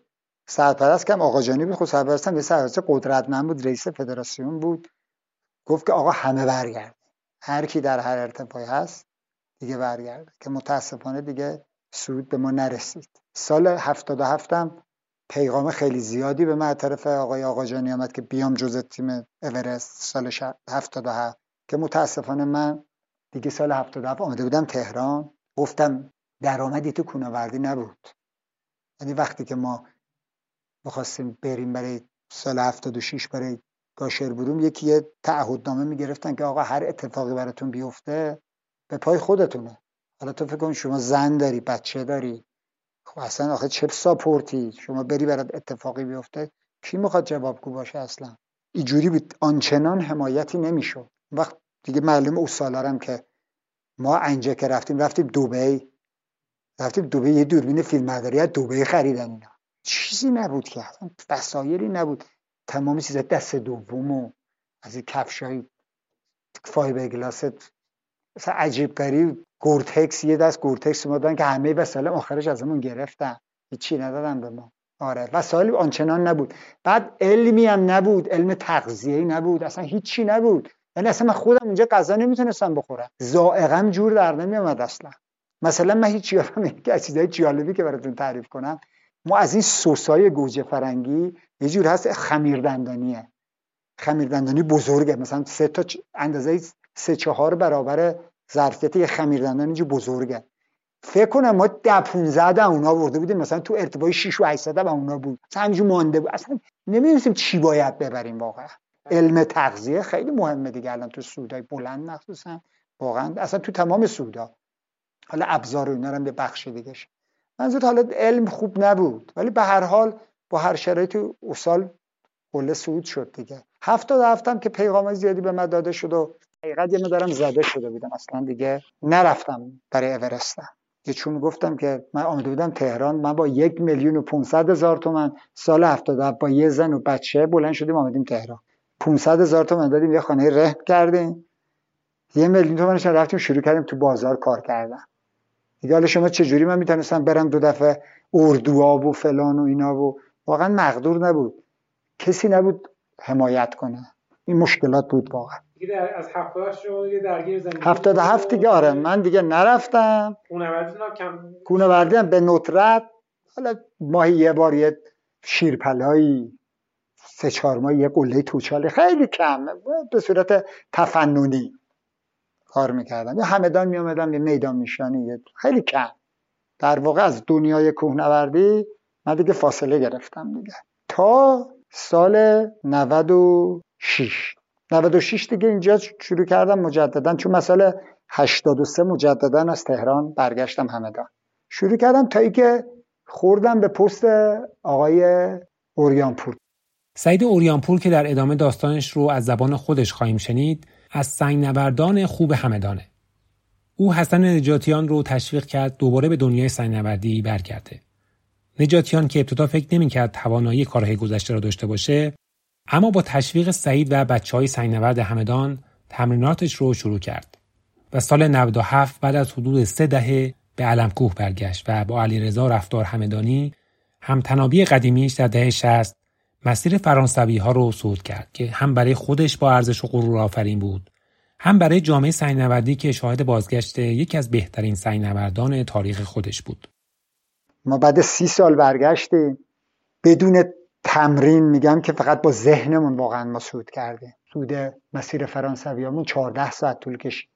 سرپرست کم آقا جانی بود، خود سرپرستم یه سرپرست قدرتمند بود، رئیس فدراسیون بود، گفت که آقا همه برگرد، هر کی در هر ارتفاعی هست دیگه برگرد، که متاسفانه دیگه سود به ما نرسید. سال هفتاد و هفت هم پیغام خیلی زیادی به من طرف آقای آقا جانی آمد که بیام جزء تیم اورست سال هفتاد و هفت، که متاسفانه من دیگه سال هفتاد و هفت آمده بودم تهران. گفتم درآمدی تو کوهنوردی نبود، یعنی وقتی که ما می‌خواستیم بریم برای سال هفتاد و شش برای گاشر بودم، یکی یه تعهدنامه می‌گرفتن که آقا هر اتفاقی براتون بیفته به پای خودتونه. حالا تو فکر کن شما زن داری، بچه داری، خب اصلا آخه چه ساپورتی شما بری برات اتفاقی بیفته، کی میخواد جوابگو باشه؟ اصلا اینجوری بود، آنچنان حمایتی نمیشد. وقت دیگه معلومه اون سالارم که ما انجه که رفتیم رفتیم دبی، رفتیم دبی یه دوربین فیلمبرداری از دبی خریدن، اینا چیزی نبود که، اصلا وسایلی نبود، تمام چیزا دست دومو از این کفشای فایبر گلاس اصلا عجیب غریب، گورتکس یه دست گورتکس ما دادن که همه وسایل آخرش از همون گرفتن، هیچی ندادن به ما. آره وسایل آنچنان نبود. بعد علمی هم نبود، علم تغذیه‌ای نبود، اصلا هیچی نبود. یعنی اصلا من خودم اونجا غذا نمیتونستم بخورم، ذائقه‌م جور در نمیومد اصلا. مثلا من هیچ یادم نمیاد چیزای جالبی که براتون تعریف کنم، ما از این سس‌های گوجه فرنگی یه جور هست خمیردندانیه، خمیردندانی بزرگه، مثلا سه تا اندازه سه چهار برابر ظرفیت یه خمیردندان اینجوری بزرگه. فکر کنم ما ده پانزده تا اونا آورده بودیم، مثلا تو ارتفاع شش و هشتصد تا اونا بود، مثلا همینجوری مونده بود، اصلا نمی‌دونستیم چی باید ببریم. واقعا علم تغذیه خیلی مهمه دیگه، الان تو سودای بلند مخصوصا، واقعا اصلا تو تمام سودا، حالا ابزار و اینا هم به بخش دیگه شه منظور، حالا علم خوب نبود، ولی به هر حال با هر شرایطی اون سال قله صعود شد دیگه. هفتاد و هفت هم که پیغام زیادی به من داده شد و حقیقت یه مدارم زده شده بودم، اصلا دیگه نرفتم برای اورستم، که چون گفتم که من آمده بودم تهران، من با یک میلیون و پانصد هزار تومن سال هفتاد و هفت با یه زن و بچه بلند شدیم آمدیم تهران، پانصد هزار تومن دادیم یه خانه رهن کردیم، یه میلیون تومنش رفتیم شروع کردیم تو بازار کار کردن دیگه. حالا شما چه جوری من میتونستم برم دو دفعه اردوآب و فلان و اینا، و واقعا مقدور نبود، کسی نبود حمایت کنه، این مشکلات بود واقعا دیگه. از هفتاد و هفت شما دیگه درگیر زندگی هفتاد و هفت دیگه، آره من دیگه نرفتم. کوهنوردی هم کم کوهنوردی هم به ندرت، حالا ماهی یه بار یه شیرپلایی، سه چهار ماه یه قله توچاله، خیلی کم به صورت تفننی کار می‌کردم، یا همدان می‌آمدم یه میدان میشانی، خیلی کم. در واقع از دنیای کوهنوردی من دیگه فاصله گرفتم دیگه تا سال نود و شش. نود و شش دیگه اینجا شروع کردم مجددا، چون مسئله هشتاد و سه مجددا از تهران برگشتم همدان، شروع کردم تا اینکه خوردم به پست آقای اوریانپور. سعید اوریانپور که در ادامه داستانش رو از زبان خودش خواهیم شنید، از سنگنوردان خوب همدانه. او حسن نجاتیان رو تشویق کرد دوباره به دنیای سنگنوردی برگرده. نجاتیان که ابتدا فکر نمی‌کرد توانایی کارهای گذشته را داشته باشه، اما با تشویق سعید و بچه‌های سنگنورد همدان تمریناتش رو شروع کرد و سال نود و هفت بعد از حدود سه دهه به علم کوه برگشت و با علیرضا رفتار همدانی، همتنابی قدیمیش در دهه شصت، مسیر فرانسوی‌ها رو صعود کرد که هم برای خودش با ارزش و غرور آفرین بود، هم برای جامعه سنگنوردی که شاهد بازگشت یکی از بهترین سنگنوردان تاریخ خودش بود. ما بعد سی سال برگشتیم بدون تمرین، میگم که فقط با ذهنمون واقعا ما صعود کردیم. صعود مسیر فرانسویامون چهارده ساعت طول کشید،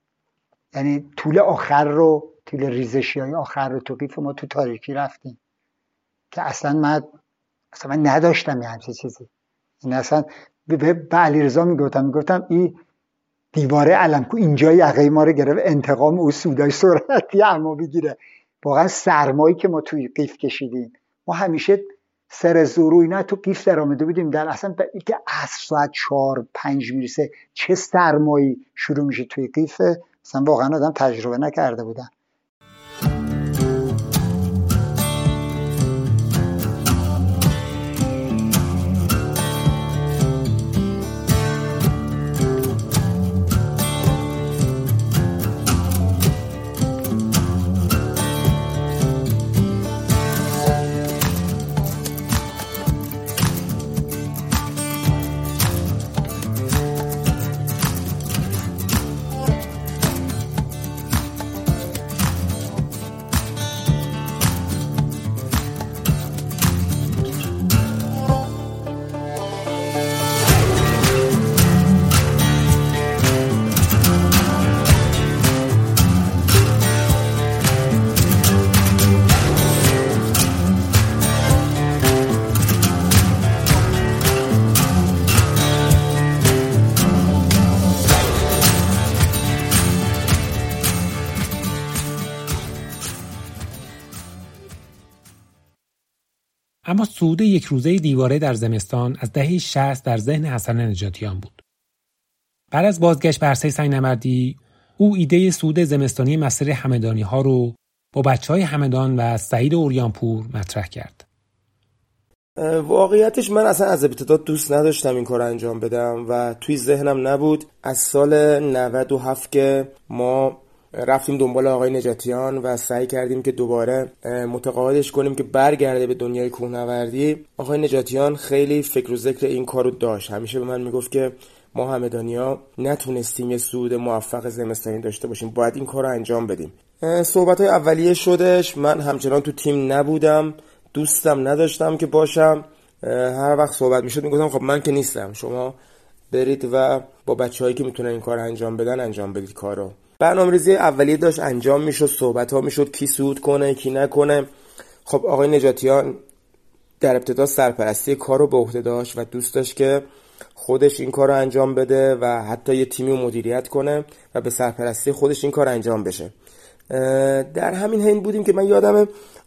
یعنی طول آخر رو، طول ریزشیای آخر رو تو قیف ما تو تاریکی رفتیم که اصلا من اصلا من نداشتم یه همچین چیزی. این اصلا به علیرضا میگفتم میگفتم این دیواره علم کو اینجا یقه ما رو گرفت، انتقام او سودای سرعتی اما بگیره. واقعا سرمایی که ما توی قیف کشیدیم، ما همیشه سر زوروی نه تو قیف در آمده بودیم، در اصلا اینکه عصر ساعت چهار پنج میرسه چه سرمایی شروع میشه توی قیف، اصلا واقعا آدم تجربه نکرده بودن. اما صعود یک روزه دیواره در زمستان از دهه شصت در ذهن حسن نجاتیان بود. بعد از بازگشت به عرصه سنگنبردی، او ایده صعود زمستانی مسیر همدانیها رو با بچه‌های همدان و سعید اردبیلی‌پور مطرح کرد. واقعیتش من اصلا از ابتدا دوست نداشتم این کار انجام بدم و توی ذهنم نبود. از سال نود و هفت که ما رفتیم دنبال آقای نجاتیان و سعی کردیم که دوباره متقاعدش کنیم که برگرده به دنیای کوهنوردی، آقای نجاتیان خیلی فکر و ذکر این کارو داشت. همیشه به من میگفت که ما همدانی‌ها نتونستیم یه صعود موفق زمستانی داشته باشیم، باید این کارو انجام بدیم. صحبت‌های اولیه شدش، من همچنان تو تیم نبودم، دوستم نداشتم که باشم. هر وقت صحبت میشد میگفتم خب من که نیستم، شما برید و با بچه‌هایی که میتونن این کار انجام بدن انجام بدید کارو. برنامه‌ریزی اولیه داشت انجام میشد، صحبت‌ها میشد کی صعود کنه کی نکنه. خب آقای نجاتیان در ابتدا سرپرستی کارو به عهده داشت و دوست داشت که خودش این کارو انجام بده و حتی یه تیمی مدیریت کنه و به سرپرستی خودش این کار انجام بشه. در همین حین بودیم که من یادمه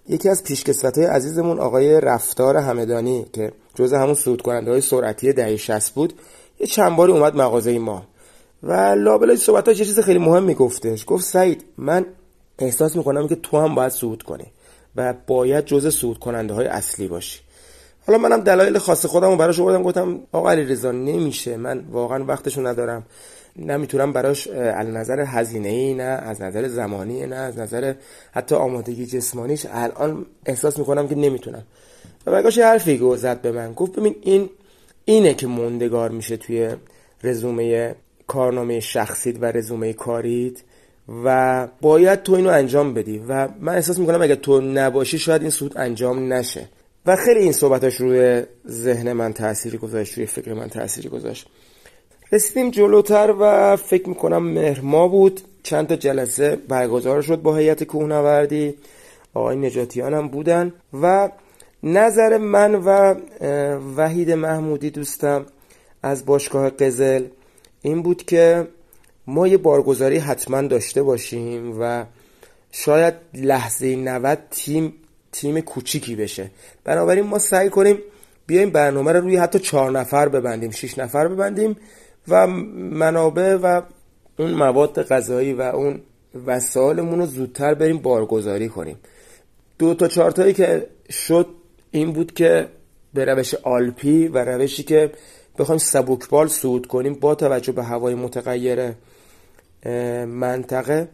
یکی از پیشکسوت‌های عزیزمون آقای رفتار همدانی که جزء همون صعود کننده‌های سرعتی دهه شصت بود، یه چند باری اومد مغازه ما و لابلای صحبت‌هاش یه چیز خیلی مهم میگفتش. گفت سعید، من احساس میکنم که تو هم باید صعود کنی و باید جزء صعود کننده‌های اصلی باشی. حالا منم دلایل خاص خودمو براش آوردم، گفتم آقا علیرضا نمیشه، من واقعا وقتشو ندارم، نمیتونم براش از نظر هزینه‌ای، نه از نظر زمانی، نه از نظر حتی آمادگی جسمانیش، الان احساس میکنم که نمیتونم. و بگاش حرفی گفت زد به من، گفت ببین این اینه که موندگار میشه توی رزومه کارنامه شخصیت و رزومه کاریت و باید تو اینو انجام بدی و من احساس میکنم اگه تو نباشی شاید این صعود انجام نشه. و خیلی این صحبتاش روی ذهن من تأثیری گذاشت، روی فکر من تأثیری گذاشت. رسیدیم جلوتر و فکر میکنم مهر ماه بود، چند تا جلسه برگزار شد با هیئت کوهنوردی، آقای نجاتیان هم بودن و نظر من و وحید محمودی دوستم از باشگاه قزل این بود که ما یه بارگزاری حتما داشته باشیم و شاید لحظه نود تیم تیم کوچیکی بشه. بنابراین ما سعی کنیم بیایم برنامه رو روی حتی چهار نفر ببندیم، شش نفر ببندیم و منابع و اون مواد غذایی و اون وسایلمون رو زودتر بریم بارگذاری کنیم. دو تا چهار تایی که شد این بود که به روش آلپی و روشی که بخوایم سبکبال صعود کنیم با توجه به هوای متغیر منطقه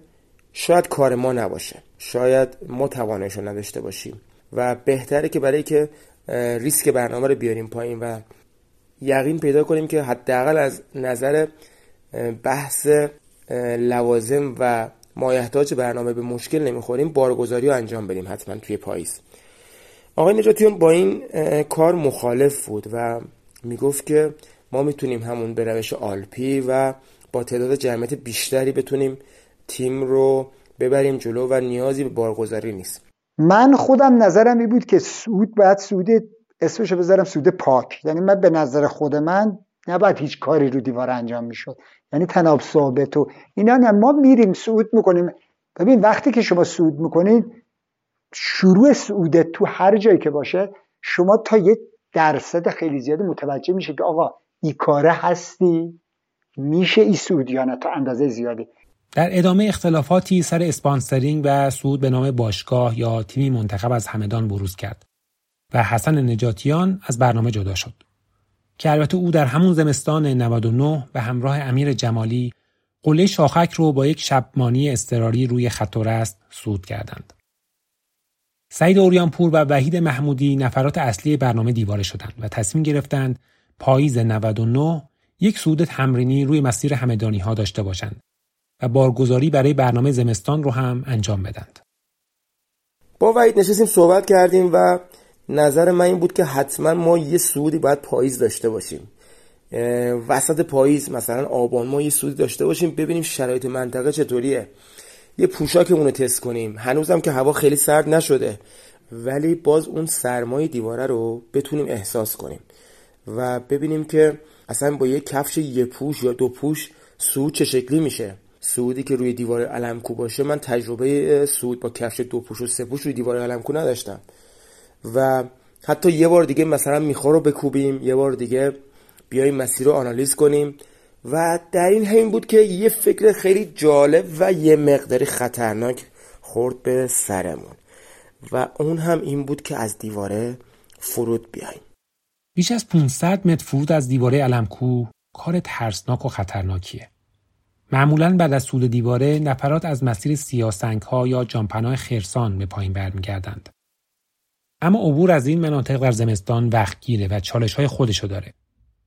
شاید کار ما نباشه، شاید ما تواناییش رو نداشته باشیم و بهتره که برای که ریسک برنامه رو بیاریم پایین و یقین پیدا کنیم که حداقل از نظر بحث لوازم و مایحتاج برنامه به مشکل نمیخوریم، بارگذاری رو انجام بدیم حتما توی پاییز. آقای نجاتیان با این کار مخالف بود و میگفت که ما میتونیم همون به روش آلپی و با تعداد جمعیت بیشتری بتونیم تیم رو ببریم جلو و نیازی به بارگذاری نیست. من خودم نظرم این بود که صعود باید صعود اسمشو بذارم صعود پاک، یعنی من به نظر خود من نباید هیچ کاری رو دیوار انجام میشد، یعنی تناب ثابت و اینا نه. ما میریم صعود میکنیم. ببین وقتی که شما صعود میکنید، شروع صعود تو هر جایی که باشه، شما تا یه درصد خیلی زیادی متوجه میشه که آقا این کاره هستی، میشه این صعود یا نه تا اندازه زیادی. در ادامه اختلافاتی سر اسپانسرینگ و صعود به نام باشگاه یا تیمی منتخب از همدان بروز کرد و حسن نجاتیان از برنامه جدا شد که البته او در همون زمستان نود و نه به همراه امیر جمالی قله شاخک رو با یک شبمانی اضطراری روی خط و رست صعود کردند. سعید اردبیلی‌پور و وحید محمودی نفرات اصلی برنامه دیواره شدند و تصمیم گرفتند پاییز نود و نه یک صعود تمرینی روی مسیر همدانی‌ها داشته باشند و بارگذاری برای برنامه زمستان رو هم انجام بدند. با وحید نشستیم صحبت کردیم و نظر من این بود که حتما ما یه صعودی باید پاییز داشته باشیم، وسط پاییز مثلا آبان ما یه صعودی داشته باشیم، ببینیم شرایط منطقه چطوریه، یه پوشاکمون رو تست کنیم، هنوزم که هوا خیلی سرد نشده ولی باز اون سرمای دیواره رو بتونیم احساس کنیم و ببینیم که اصلا با یه کفش یه پوش یا دو پوش صعود چه شکلی میشه. صعودی که روی دیوار علمکو باشه، من تجربه صعود با کفش دو پوش و سه پوش روی دیوار علمکو نداشتم و حتی یه بار دیگه مثلا میخوره رو بکوبیم، یه بار دیگه بیایم مسیر رو آنالیز کنیم. و در این حین بود که یه فکر خیلی جالب و یه مقداری خطرناک خورد به سرمون و اون هم این بود که از دیواره فرود بیاییم. بیش از پانصد متر فرود از دیواره علم کوه کار ترسناک و خطرناکیه. معمولاً بعد از صعود دیواره نفرات از مسیر سیاه‌سنگ‌ها یا جانپناه خرسان به پایین برمیگردند. اما عبور از این مناطق در زمستان وقتگیره و چالش‌های خودشو داره.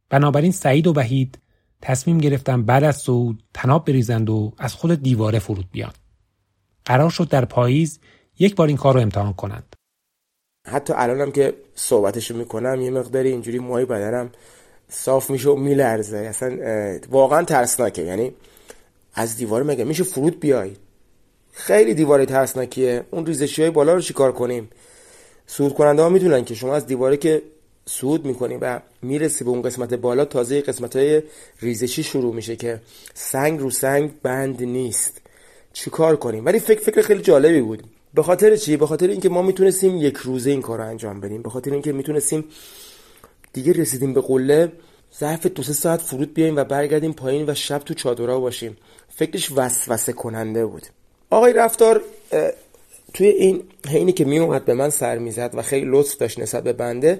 بنابراین سعید و وحید تصمیم گرفتن بعد از صعود طناب بریزند و از خود دیواره فرود بیان. قرار شد در پاییز یک بار این کار رو امتحان کنند. حتی الانم که صحبتشو میکنم یه مقداری اینجوری موهای بدنم صاف میشه و میلرزه. اصلا واقعا ترسناکه. یعنی از دیواره مگه میشه فرود بیای؟ خیلی دیواره ترسناکیه. اون ریزشیای بالا رو چیکار کنیم؟ صعود کننده ها میدونن که شما از دیواره که صعود میکنی و میرسی به اون قسمت بالا، تازه قسمت های ریزشی شروع میشه که سنگ رو سنگ بند نیست. چیکار کنیم؟ ولی فکر فکر خیلی جالبی بود. به خاطر چی؟ به خاطر اینکه ما میتونستیم یک روزه این کارو انجام بدیم. به خاطر اینکه میتونستیم دیگه رسیدیم به قله، ظرف دو سه ساعت فرود بیایم و برگردیم پایین و شب تو چادرها باشیم. فکرش وسوسه کننده بود. آقای رفتار توی این حینی که میومد به من سر میزد و خیلی لطف داشت نسبت به بنده،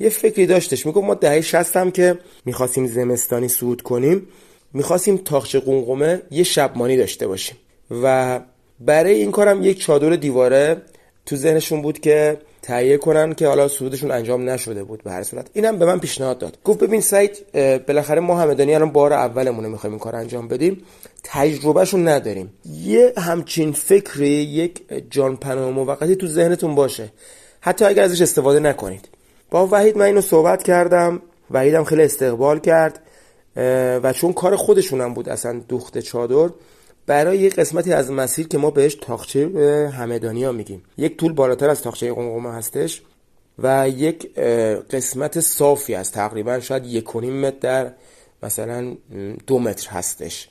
یه فکری داشتش. میگفت ما دهه شصت هم که میخواستیم زمستانی صعود کنیم، میخواستیم تاخچه قمقمه یه شبمانی داشته باشیم و برای این کارم یک چادر دیواره تو ذهنشون بود که تهیه کنن که حالا صعودشون انجام نشده بود به هر صورت. اینم به من پیشنهاد داد. گفت ببین سعید، بالاخره ما همدانی الان بار اولمونه میخوایم این کار انجام بدیم، تجربهشون نداریم. یه همچین فکری، یک جان پناه موقتی تو ذهنتون باشه، حتی اگر ازش استفاده نکنید. با وحید من اینو صحبت کردم، وحیدم خیلی استقبال کرد و چون کار خودشونم بود اصلا دوخت چادر، برای یک قسمتی از مسیر که ما بهش تاخچه همدانیها میگیم، یک طول بالاتر از تاخچه قمقمه هستش و یک قسمت صافی هست، تقریبا شاید یک و نیم متر در مثلا دو متر هستش،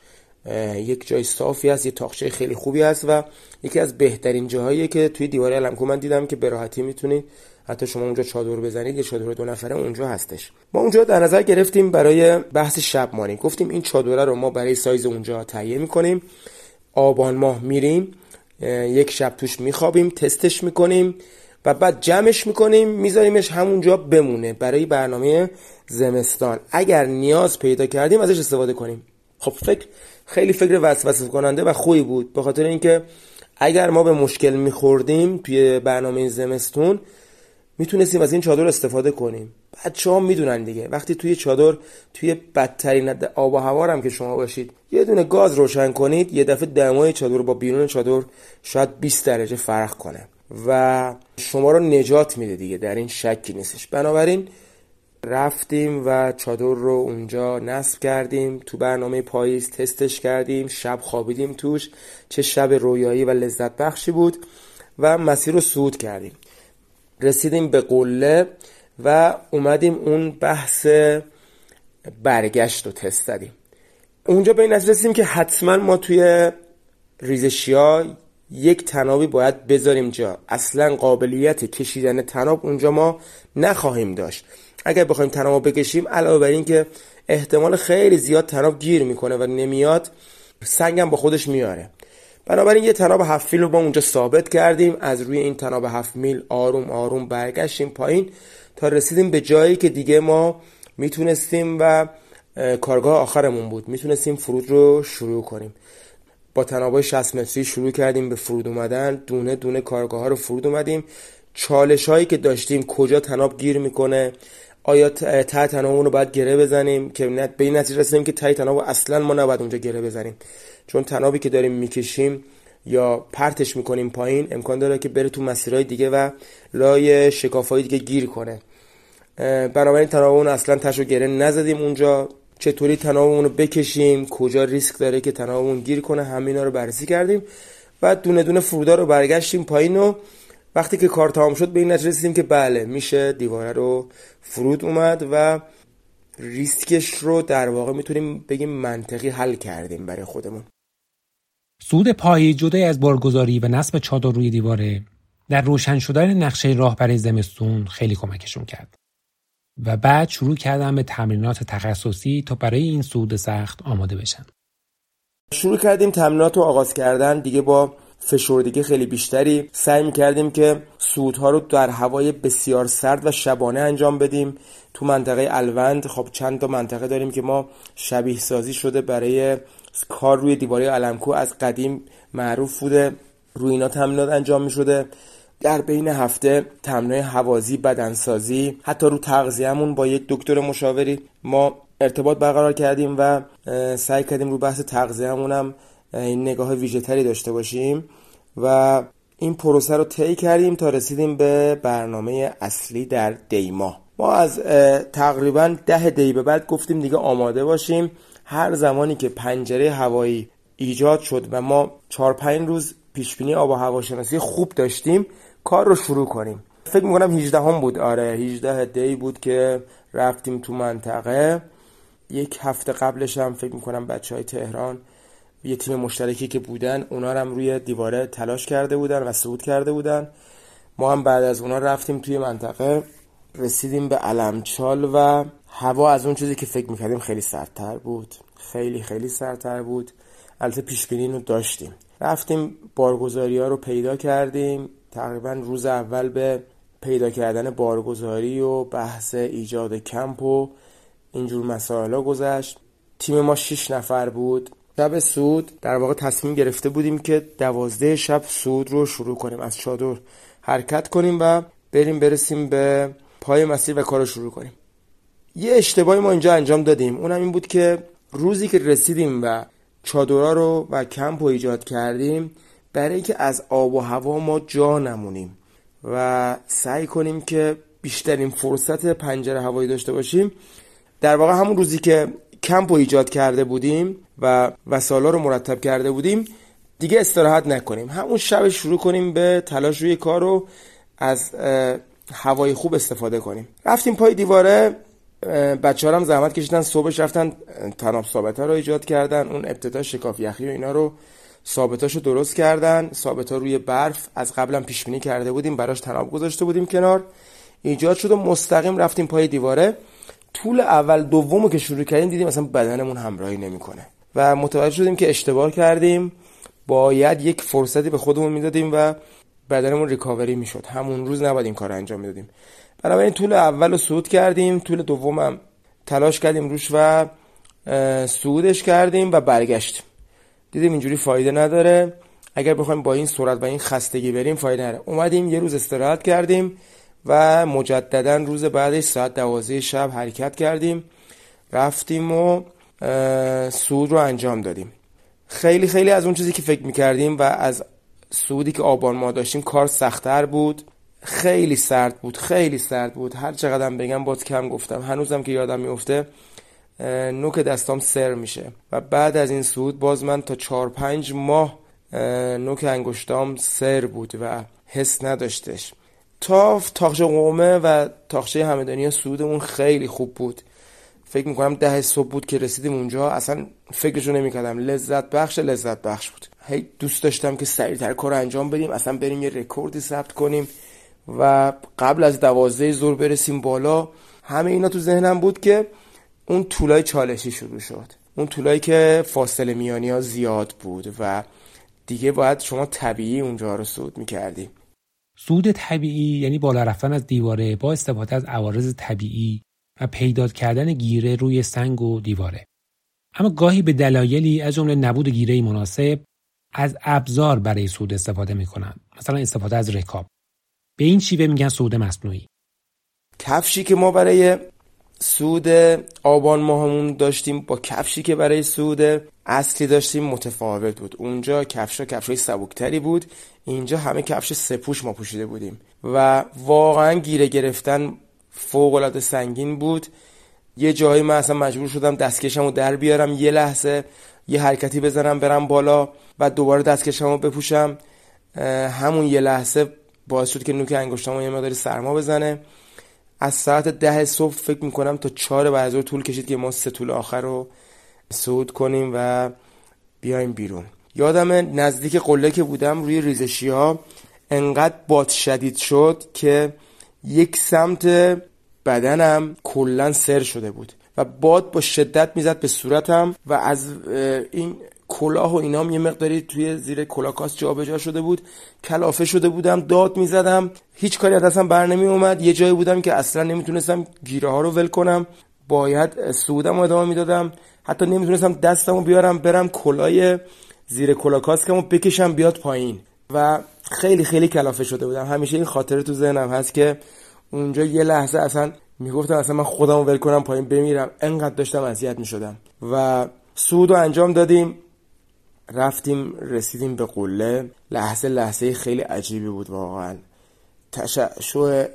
یک جای صافی هست، یه تاخچه خیلی خوبی هست و یکی از بهترین جاهایی که توی دیواره علم کوه من دیدم که به راحتی میتونید حتی شما اونجا چادر بزنید. یه چادر دو نفره اونجا هستش. ما اونجا در نظر گرفتیم برای بحث شبمانی. گفتیم این چادر رو ما برای سایز اونجا تهیه میکنیم، آبان ماه میریم یک شب توش میخوابیم، تستش میکنیم و بعد جمعش میکنیم میذاریمش همونجا بمونه برای برنامه زمستان. اگر نیاز پیدا کردیم ازش استفاده کنیم. خب فکر خیلی فکر وسوسه کننده و خوبی بود، به خاطر اینکه اگر ما به مشکل میخوردیم توی برنامه زمستون میتونستیم از این چادر استفاده کنیم. بچه‌ها میدونن دیگه وقتی توی چادر توی بدترین آب و هوا هم که شما باشید، یه دونه گاز روشن کنید، یه دفعه دمای چادر با بیرون چادر شاید بیست درجه فرق کنه و شما رو نجات میده دیگه، در این شکی نیستش. بنابراین رفتیم و چادر رو اونجا نصب کردیم، تو برنامه پاییز تستش کردیم، شب خوابیدیم توش، چه شب رویایی و لذت بخشی بود و مسیر رو صعود کردیم. رسیدیم به قله و اومدیم اون بحث برگشت رو تست دادیم. اونجا به این نتیجه رسیدیم که حتما ما توی ریزشیا یک تنابی باید بذاریم جا. اصلا قابلیت کشیدن تناب اونجا ما نخواهیم داشت. اگر بخوایم تناب بکشیم، علاوه بر این که احتمال خیلی زیاد تناب گیر میکنه و نمیاد، سنگم با خودش میاره. بنابراین یه تناب هفت میل رو با اونجا ثابت کردیم. از روی این تناب هفت میل آروم آروم برگشتیم پایین تا رسیدیم به جایی که دیگه ما میتونستیم و کارگاه آخرمون بود، میتونستیم فرود رو شروع کنیم. با تنابای شصت متری شروع کردیم به فرود اومدن، دونه دونه کارگاه ها رو فرود اومدیم. چالش هایی که داشتیم، کجا تناب گیر میکنه، آیا ته تنابمون رو باید گره بزنیم، که به این نتیجه رسیدیم که ته تناب اصلا ما نباید اونجا گره بزنیم، چون تنابی که داریم میکشیم یا پرتش میکنیم پایین امکان داره که بره تو مسیرهای دیگه و لای شکافهای دیگه گیر کنه. بنابراین تنابمون اصلا تشو گره نزدیم اونجا. چطوری تنابمون رو بکشیم، کجا ریسک داره که تنابمون گیر کنه، همینا رو بررسی کردیم و دونه دونه فرودا رو برگشتیم پایین و وقتی که کار تمام شد به این نتیجه رسیدیم که بله میشه دیواره رو فرود اومد و ریسکش رو در واقع میتونیم بگیم منطقی حل کردیم برای خودمون. صعود پایه جدا از بارگذاری و نصب چادر روی دیواره در روشن شدن نقشه راه برای زمستون خیلی کمکشون کرد و بعد شروع کردن به تمرینات تخصصی تا برای این صعود سخت آماده بشن. شروع کردیم تمرینات رو آغاز کردن دیگه با فشردگی خیلی بیشتری. سعی می‌کردیم که صعودها رو در هوای بسیار سرد و شبانه انجام بدیم. تو منطقه الوند خب چند تا منطقه داریم که ما شبیه سازی شده برای کار روی دیواره علم کوه از قدیم معروف بوده، روی اینا تمرینات انجام می‌شده. در بین هفته تمرینای هوازی، بدنسازی، حتی رو تغذیه‌مون با یک دکتر مشاوری ما ارتباط برقرار کردیم و سعی کردیم رو بحث تغذیه‌مون هم این نگاه ویژه‌تری داشته باشیم و این پروسه رو طی کردیم تا رسیدیم به برنامه اصلی در دی ماه. ما از تقریبا ده دی به بعد گفتیم دیگه آماده باشیم. هر زمانی که پنجره هوایی ایجاد شد و ما چهار پنج روز پیشبینی آب و هواشناسی خوب داشتیم، کار رو شروع کنیم. فکر می‌کنم هجده هم بود، آره هجده دی بود که رفتیم تو منطقه. یک هفته قبلش هم فکر می‌کنم بچهای تهران یه تیم مشترکی که بودن اونا هم روی دیواره تلاش کرده بودن و صعود کرده بودن. ما هم بعد از اونا رفتیم توی منطقه، رسیدیم به علمچال و هوا از اون چیزی که فکر میکردیم خیلی سردتر بود، خیلی خیلی سردتر بود. البته پیشبینی رو داشتیم. رفتیم بارگذاری ها رو پیدا کردیم. تقریبا روز اول به پیدا کردن بارگذاری و بحث ایجاد کمپ و اینجور مسائل گذشت. تیم ما شش نفر بود. شب صعود در واقع تصمیم گرفته بودیم که دوازده شب صعود رو شروع کنیم، از چادر حرکت کنیم و بریم برسیم به پای مسیر و کار رو شروع کنیم. یه اشتباهی ما اینجا انجام دادیم، اونم این بود که روزی که رسیدیم و چادرها رو و کمپ رو ایجاد کردیم، برای که از آب و هوا ما جا نمونیم و سعی کنیم که بیشترین فرصت پنجره هوایی داشته باشیم، در واقع همون روزی که کمپ رو ایجاد کرده بودیم و وسایل رو مرتب کرده بودیم دیگه استراحت نکنیم، همون شب شروع کنیم به تلاش روی کار رو از هوای خوب استفاده کنیم. رفتیم پای دیواره، بچه‌ها هم زحمت کشیدن، صبحش رفتن تناب ثابتا رو ایجاد کردن، اون ابتدا شکاف یخی و اینا رو ثابتاشو درست کردن. ثابتا روی برف از قبلا پیش بینی کرده بودیم، براش تناب گذاشته بودیم کنار، ایجاد شد و مستقیم رفتیم پای دیواره. طول اول دومو که شروع کردیم دیدیم مثلا بدنمون همراهی نمیکنه و متوجه شدیم که اشتباه کردیم، باید یک فرصتی به خودمون میدادیم و بدنمون ریکاوری میشد، همون روز نباید این کارو انجام میدادیم. بنابراین طول اولو صعود کردیم، طول دومم تلاش کردیم روش و صعودش کردیم و برگشتیم. دیدیم اینجوری فایده نداره، اگر بخوایم با این سرعت و این خستگی بریم فایده نداره. اومدیم یه روز استراحت کردیم و مجددا روز بعدش ساعت دوازده شب حرکت کردیم، رفتیم و صعود رو انجام دادیم. خیلی خیلی از اون چیزی که فکر میکردیم و از صعودی که آبان ما داشتیم کار سخت‌تر بود. خیلی سرد بود، خیلی سرد بود، هر چقدر بگم باز کم گفتم، هنوزم که یادم میفته نوک دستام سر میشه و بعد از این صعود باز من تا چهار پنج ماه نوک انگشتام سر بود و حس نداشتش. تا تاخچه قومه و تاخچه همدانیها صعودمون خیلی خوب بود. فکر میکنم ده صبح بود که رسیدیم اونجا، اصلا فکرشو نمیکردم، لذت بخش لذت بخش بود. هی دوست داشتم که سریعتر کارو انجام بدیم، اصلا بریم یه رکوردی ثبت کنیم و قبل از دوازده ظهر برسیم بالا. همه اینا تو ذهنم بود که اون طولای چالشی شروع شد، اون طولایی که فاصله میانی ها زیاد بود و دیگه باید شما طبیعی اونجا رو صعود میکردیم. صعود طبیعی یعنی بالا رفتن از دیواره با استفاده از عوارض طبیعی و پیدا کردن گیره روی سنگ و دیواره. اما گاهی به دلایلی از جمله نبود گیره مناسب از ابزار برای صعود استفاده میکنن، مثلا استفاده از رکاب. به این شیوه میگن صعود مصنوعی. کفشی که ما برای صعود آبان ماهمون داشتیم با کفشی که برای صعود اصلی داشتیم متفاوت بود. اونجا کفشا کفشای سبکتری بود، اینجا همه کفش سپوش ما پوشیده بودیم و واقعا گیره گرفتن فوق‌العاده سنگین بود. یه جایی من اصلا مجبور شدم دستکشمو در بیارم، یه لحظه یه حرکتی بزنم برم بالا و دوباره دستکشمو بپوشم. همون یه لحظه باعث شد که نوک انگشتامو یه مقدار سرما بزنه. از ساعت ده صبح فکر میکنم تا چهار بعد از ظهر طول کشید که ما سه طول آخر رو صعود کنیم و بیایم بیرون. یادم نزدیک قله که بودم روی ریزشی ها انقدر باد شدید شد که یک سمت بدنم کلن سر شده بود و باد با شدت میزد به صورتم و از این کلاه و اینام یه مقداری توی زیر کلاکاس جابجا شده بود، کلافه شده بودم، داد میزدم، هیچ کاری از دستم بر نمی اومد. یه جایی بودم که اصلا نمیتونستم گیره ها رو ول کنم، باید سودم رو ادامه میدادم، حتی نمیتونستم دستم رو بیارم برم کلاه زیر کلاکاسکم رو بکشم بیاد پایین و خیلی خیلی کلافه شده بودم. همیشه این خاطره تو ذهنم هست که اونجا یه لحظه اصلا میگفتم اصلا من خودم رو ول کنم پایین بمیرم، انقدر داشتم اذیت میشدم. و صعود رو انجام دادیم، رفتیم، رسیدیم به قله. لحظه لحظه خیلی عجیبی بود واقعا. تشعشع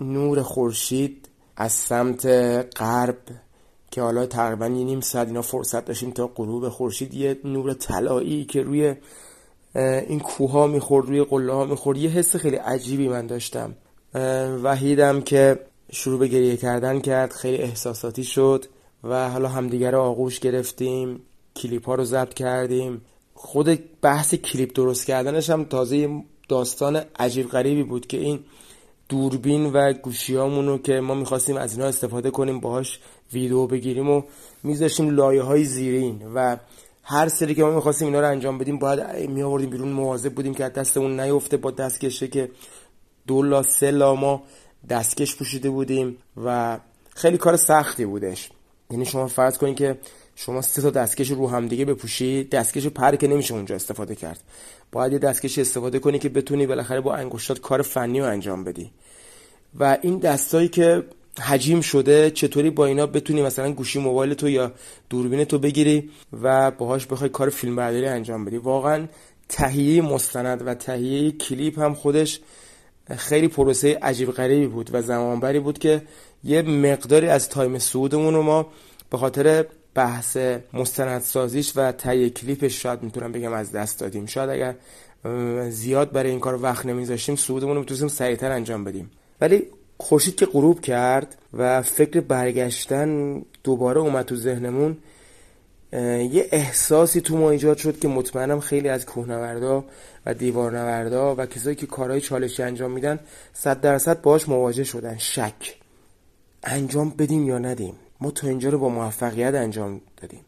نور خورشید از سمت غرب که حالا تقریبا یه نیم ساعت اینا فرصت داشتیم تا غروب خورشید، یه نور طلایی که روی این کوها میخورد، روی قله ها میخورد، یه حس خیلی عجیبی من داشتم. وحیدم که شروع به گریه کردن کرد، خیلی احساساتی شد و حالا همدیگر رو آغوش گرفتیم، کلیپ ها رو ضبط کردیم. خود بحث کلیپ درست کردنش هم تازه داستان عجیب غریبی بود که این دوربین و گوشیامونو که ما میخواستیم از اینا استفاده کنیم باهاش ویدیو بگیریم و میذاشیم لایه های زیرین و هر سری که ما میخواستیم اینا رو انجام بدیم باید میآوردیم بیرون، مواظب بودیم که دستمون نیفته با دستکشه که دولا سلا ما دستکش پوشیده بودیم و خیلی کار سختی بودش. یعنی شما فرض کنین که شما سه تا دستکش رو هم دیگه بپوشی، دستکش پر که نمیشه اونجا استفاده کرد، باید یه دستکش استفاده کنی که بتونی بالاخره با انگشتات کار فنی رو انجام بدی. و این دستایی که حجیم شده چطوری با اینا بتونی مثلا گوشی موبایل تو یا دوربین تو بگیری و باهاش بخوای کار فیلمبرداری انجام بدی. واقعا تهیه مستند و تهیه کلیپ هم خودش خیلی پروسه عجیب غریبی بود و زمانبری بود که یه مقداری از تایم صعودمون رو ما به خاطر بحث مستندسازیش و تهیه کلیپش شاید میتونم بگم از دست دادیم. شاید اگر زیاد برای این کار وقت نمیذاشتیم صعودمون رو میتونستیم سریعتر انجام بدیم. ولی خورشید که غروب کرد و فکر برگشتن دوباره اومد تو ذهنمون، یه احساسی تو ما ایجاد شد که مطمئنم خیلی از کوهنوردا و دیوارنوردا و کسایی که کارهای چالشی انجام میدن صد درصد باهاش مواجه شدن. شک انجام بدیم یا ندیم، ما تا اینجا رو با موفقیت انجام دادیم،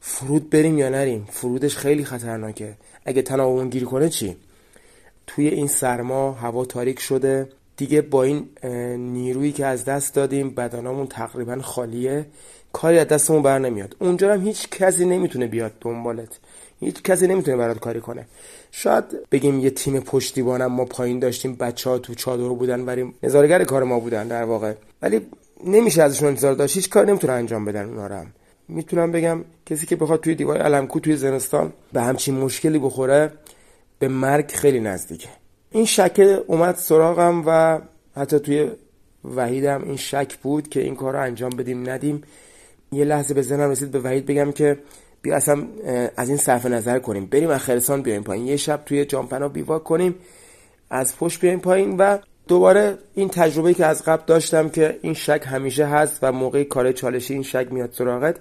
فرود بریم یا نریم، فرودش خیلی خطرناکه، اگه تناوبمون گیر کنه چی؟ توی این سرما هوا تاریک شده دیگه، با این نیرویی که از دست دادیم بدنامون تقریبا خالیه، کاری از دستمون بر نمیاد. اونجا هم هیچ کسی نمیتونه بیاد دنبالت، هیچ کسی نمیتونه برات کاری کنه. شاید بگیم یه تیم پشتیبانم ما پایین داشتیم، بچه‌ها تو چادر بودن ولی نظاره‌گر کار ما بودن در واقع، ولی نمیشه ازشون انتظار داشت، هیچ کاری نمیتونه انجام بدن اونا رو. هم میتونم بگم کسی که بخواد توی دیوار علمکو توی زمستان به همچین مشکلی بخوره به مرگ خیلی نزدیکه. این شک اومد سراغم و حتی توی وحیدم این شک بود که این کار رو انجام بدیم ندیم. یه لحظه به ذهنم رسید به وحید بگم که بیا اصلا از این صرف نظر کنیم، بریم از خرسان بیایم پایین، یه شب توی جامپنا بیواک کنیم، از پشت بیایم پایین. و دوباره این تجربه‌ای که از قبل داشتم که این شک همیشه هست و موقع کار چالشی این شک میاد سراغت،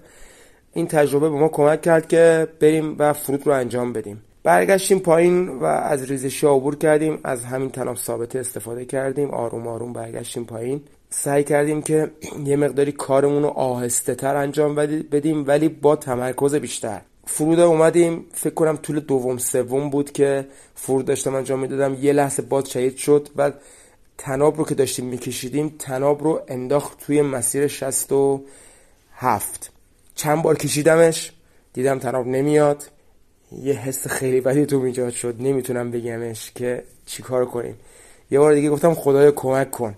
این تجربه به ما کمک کرد که بریم و فرود رو انجام بدیم. برگشتیم پایین و از ریزشی عبور کردیم، از همین تناب ثابته استفاده کردیم، آروم آروم برگشتیم پایین. سعی کردیم که یه مقداری کارمون رو آهسته تر انجام بدیم ولی با تمرکز بیشتر. فرود اومدیم، فکر کنم طول دوم سوم بود که فرود داشتم انجام میدادم، یه لحظه باد شدید شد و تناب رو که داشتیم میکشیدیم تناب رو انداخت توی مسیر شصت و هفت. چند بار کشیدمش، دیدم تناب نمیاد، یه حس خیلی بدی تو ایجاد شد، نمیتونم بگمش که چیکار کنیم. یه بار دیگه گفتم خدایا کمک کن،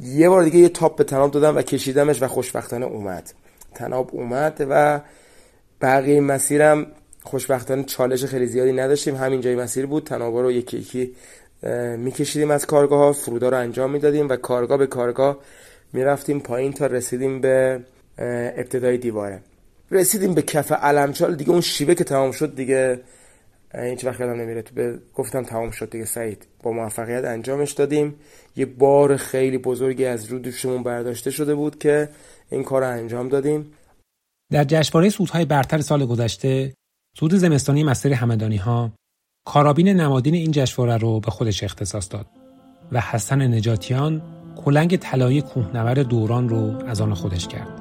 یه بار دیگه یه تاپ به تناب دادم و کشیدمش و خوشبختانه اومد، تناب اومد و بقیه مسیرم خوشبختانه چالش خیلی زیادی نداشتیم، همین جای مسیر بود، تنابا رو یکی یکی میکشیدیم از کارگاه ها، فرودا رو انجام میدادیم و کارگاه به کارگاه میرفتیم پایین تا رسیدیم به ابتدای دیواره. رسیدیم به کف علمچال دیگه، اون شیوه که تمام شد دیگه هیچ وقت یادم نمیره، تو گفتم تمام شد دیگه سعید، با موفقیت انجامش دادیم. یه بار خیلی بزرگی از رو دوشمون برداشته شده بود که این کار رو انجام دادیم. در جشنواره صعودهای برتر سال گذشته، صعود زمستانی مسیر همدانیها، کارابین نمادین این جشنواره رو به خودش اختصاص داد و حسن نجاتیان کلنگ طلایی کوهنورد دوران رو از آن خودش کرد.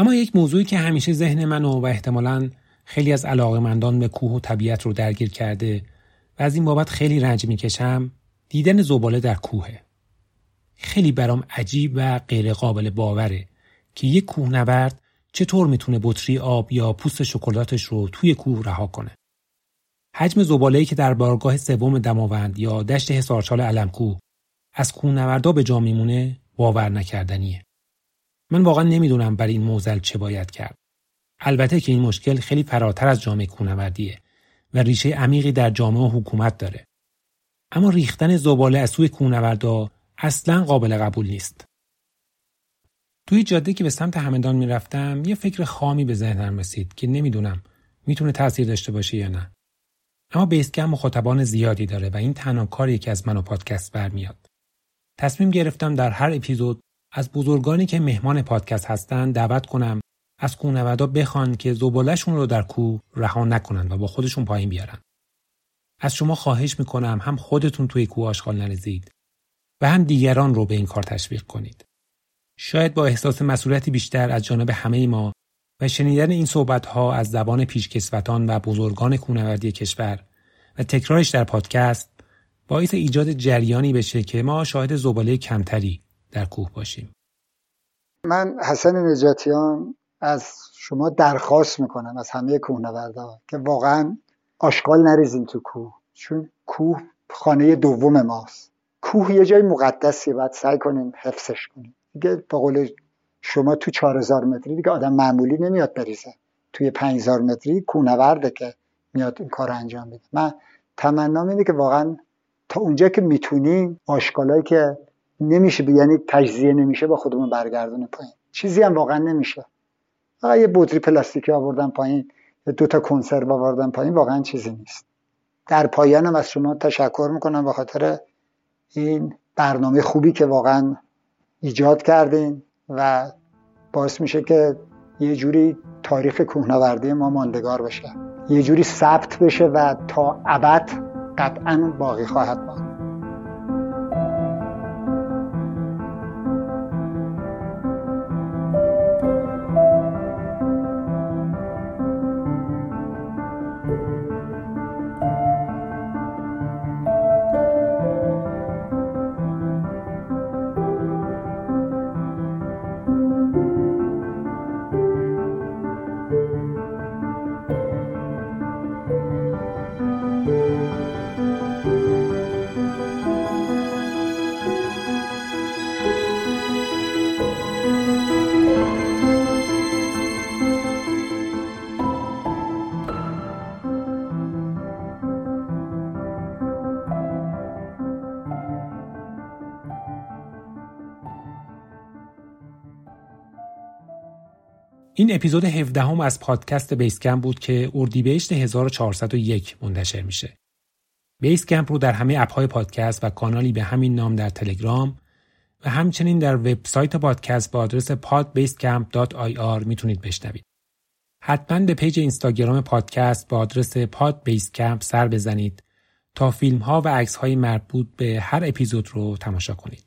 اما یک موضوعی که همیشه ذهن منو و احتمالاً خیلی از علاقه‌مندان به کوه و طبیعت رو درگیر کرده و از این بابت خیلی رنج می‌کشم، دیدن زباله در کوهه. خیلی برام عجیب و غیر قابل باوره که یک کوهنورد چطور میتونه بطری آب یا پوست شکلاتش رو توی کوه رها کنه. حجم زباله‌ای که در بارگاه سوم دماوند یا دشت حصارچال علم کوه از کوهنوردا به جا میمونه باور نکردنیه. من واقعا نمیدونم برای این معضل چه باید کرد. البته که این مشکل خیلی فراتر از جامعه کوهنوردیه و ریشه عمیقی در جامعه و حکومت داره. اما ریختن زباله از سوی کوهنوردا اصلا قابل قبول نیست. توی جاده که به سمت همدان میرفتم یه فکر خامی به ذهنم رسید که نمیدونم میتونه تأثیر داشته باشه یا نه. اما بیسکم مخاطبان زیادی داره و این تنها کاریه که از من و پادکست برمیاد. تصمیم گرفتم در هر اپیزود از بزرگانی که مهمان پادکست هستن دعوت کنم از کوهنوردا بخوان که زباله‌شون رو در کوه رها نکنن و با خودشون پایین بیارن. از شما خواهش میکنم هم خودتون توی کوه آشغال نریزید و هم دیگران رو به این کار تشویق کنید. شاید با احساس مسئولیتی بیشتر از جانب همه ما و شنیدن این صحبت‌ها از زبان پیشکسوتان و بزرگان کوهنوردی کشور و تکرارش در پادکست باعث ایجاد جریانی بشه که ما شاهد زباله کمتری در کوه باشیم. من حسن نجاتیان از شما درخواست میکنم، از همه کوهنوردها، که واقعا آشغال نریزین تو کوه، چون کوه خانه دوم ماست. کوه یه جای مقدسیه، باید سعی کنیم حفظش کنیم. دیگه به قول شما تو چهار هزار متری دیگه آدم معمولی نمیاد بریزه، توی پنج هزار متری کوهنورده که میاد این کار انجام بده. من تمنام اینه که واقعا تا اونجا که میتونیم آشغالایی که نمیشه، یعنی تجزیه نمیشه، با خودمون برگردونه پایین. چیزی هم واقعا نمیشه. آقا یه بطری پلاستیکی آوردن پایین، دو تا کنسرو آوردن پایین، واقعا چیزی نیست. در پایانم از شما تشکر میکنم به خاطر این برنامه خوبی که واقعا ایجاد کردین و باعث میشه که یه جوری تاریخ کوهنوردی ما ماندگار بشه، یه جوری ثبت بشه و تا ابد قطعا باقی خواهد ماند. این اپیزود هفده هم از پادکست بیس کمپ بود که اردیبهشت هزار و چهارصد و یک منتشر میشه. بیس کمپ رو در همه اپ‌های پادکست و کانالی به همین نام در تلگرام و همچنین در وبسایت پادکست با آدرس پاد بیس کمپ دات آی آر میتونید بشنوید. حتما به پیج اینستاگرام پادکست با آدرس پاد بیس کمپ سر بزنید تا فیلم‌ها و عکس‌های مربوط به هر اپیزود رو تماشا کنید.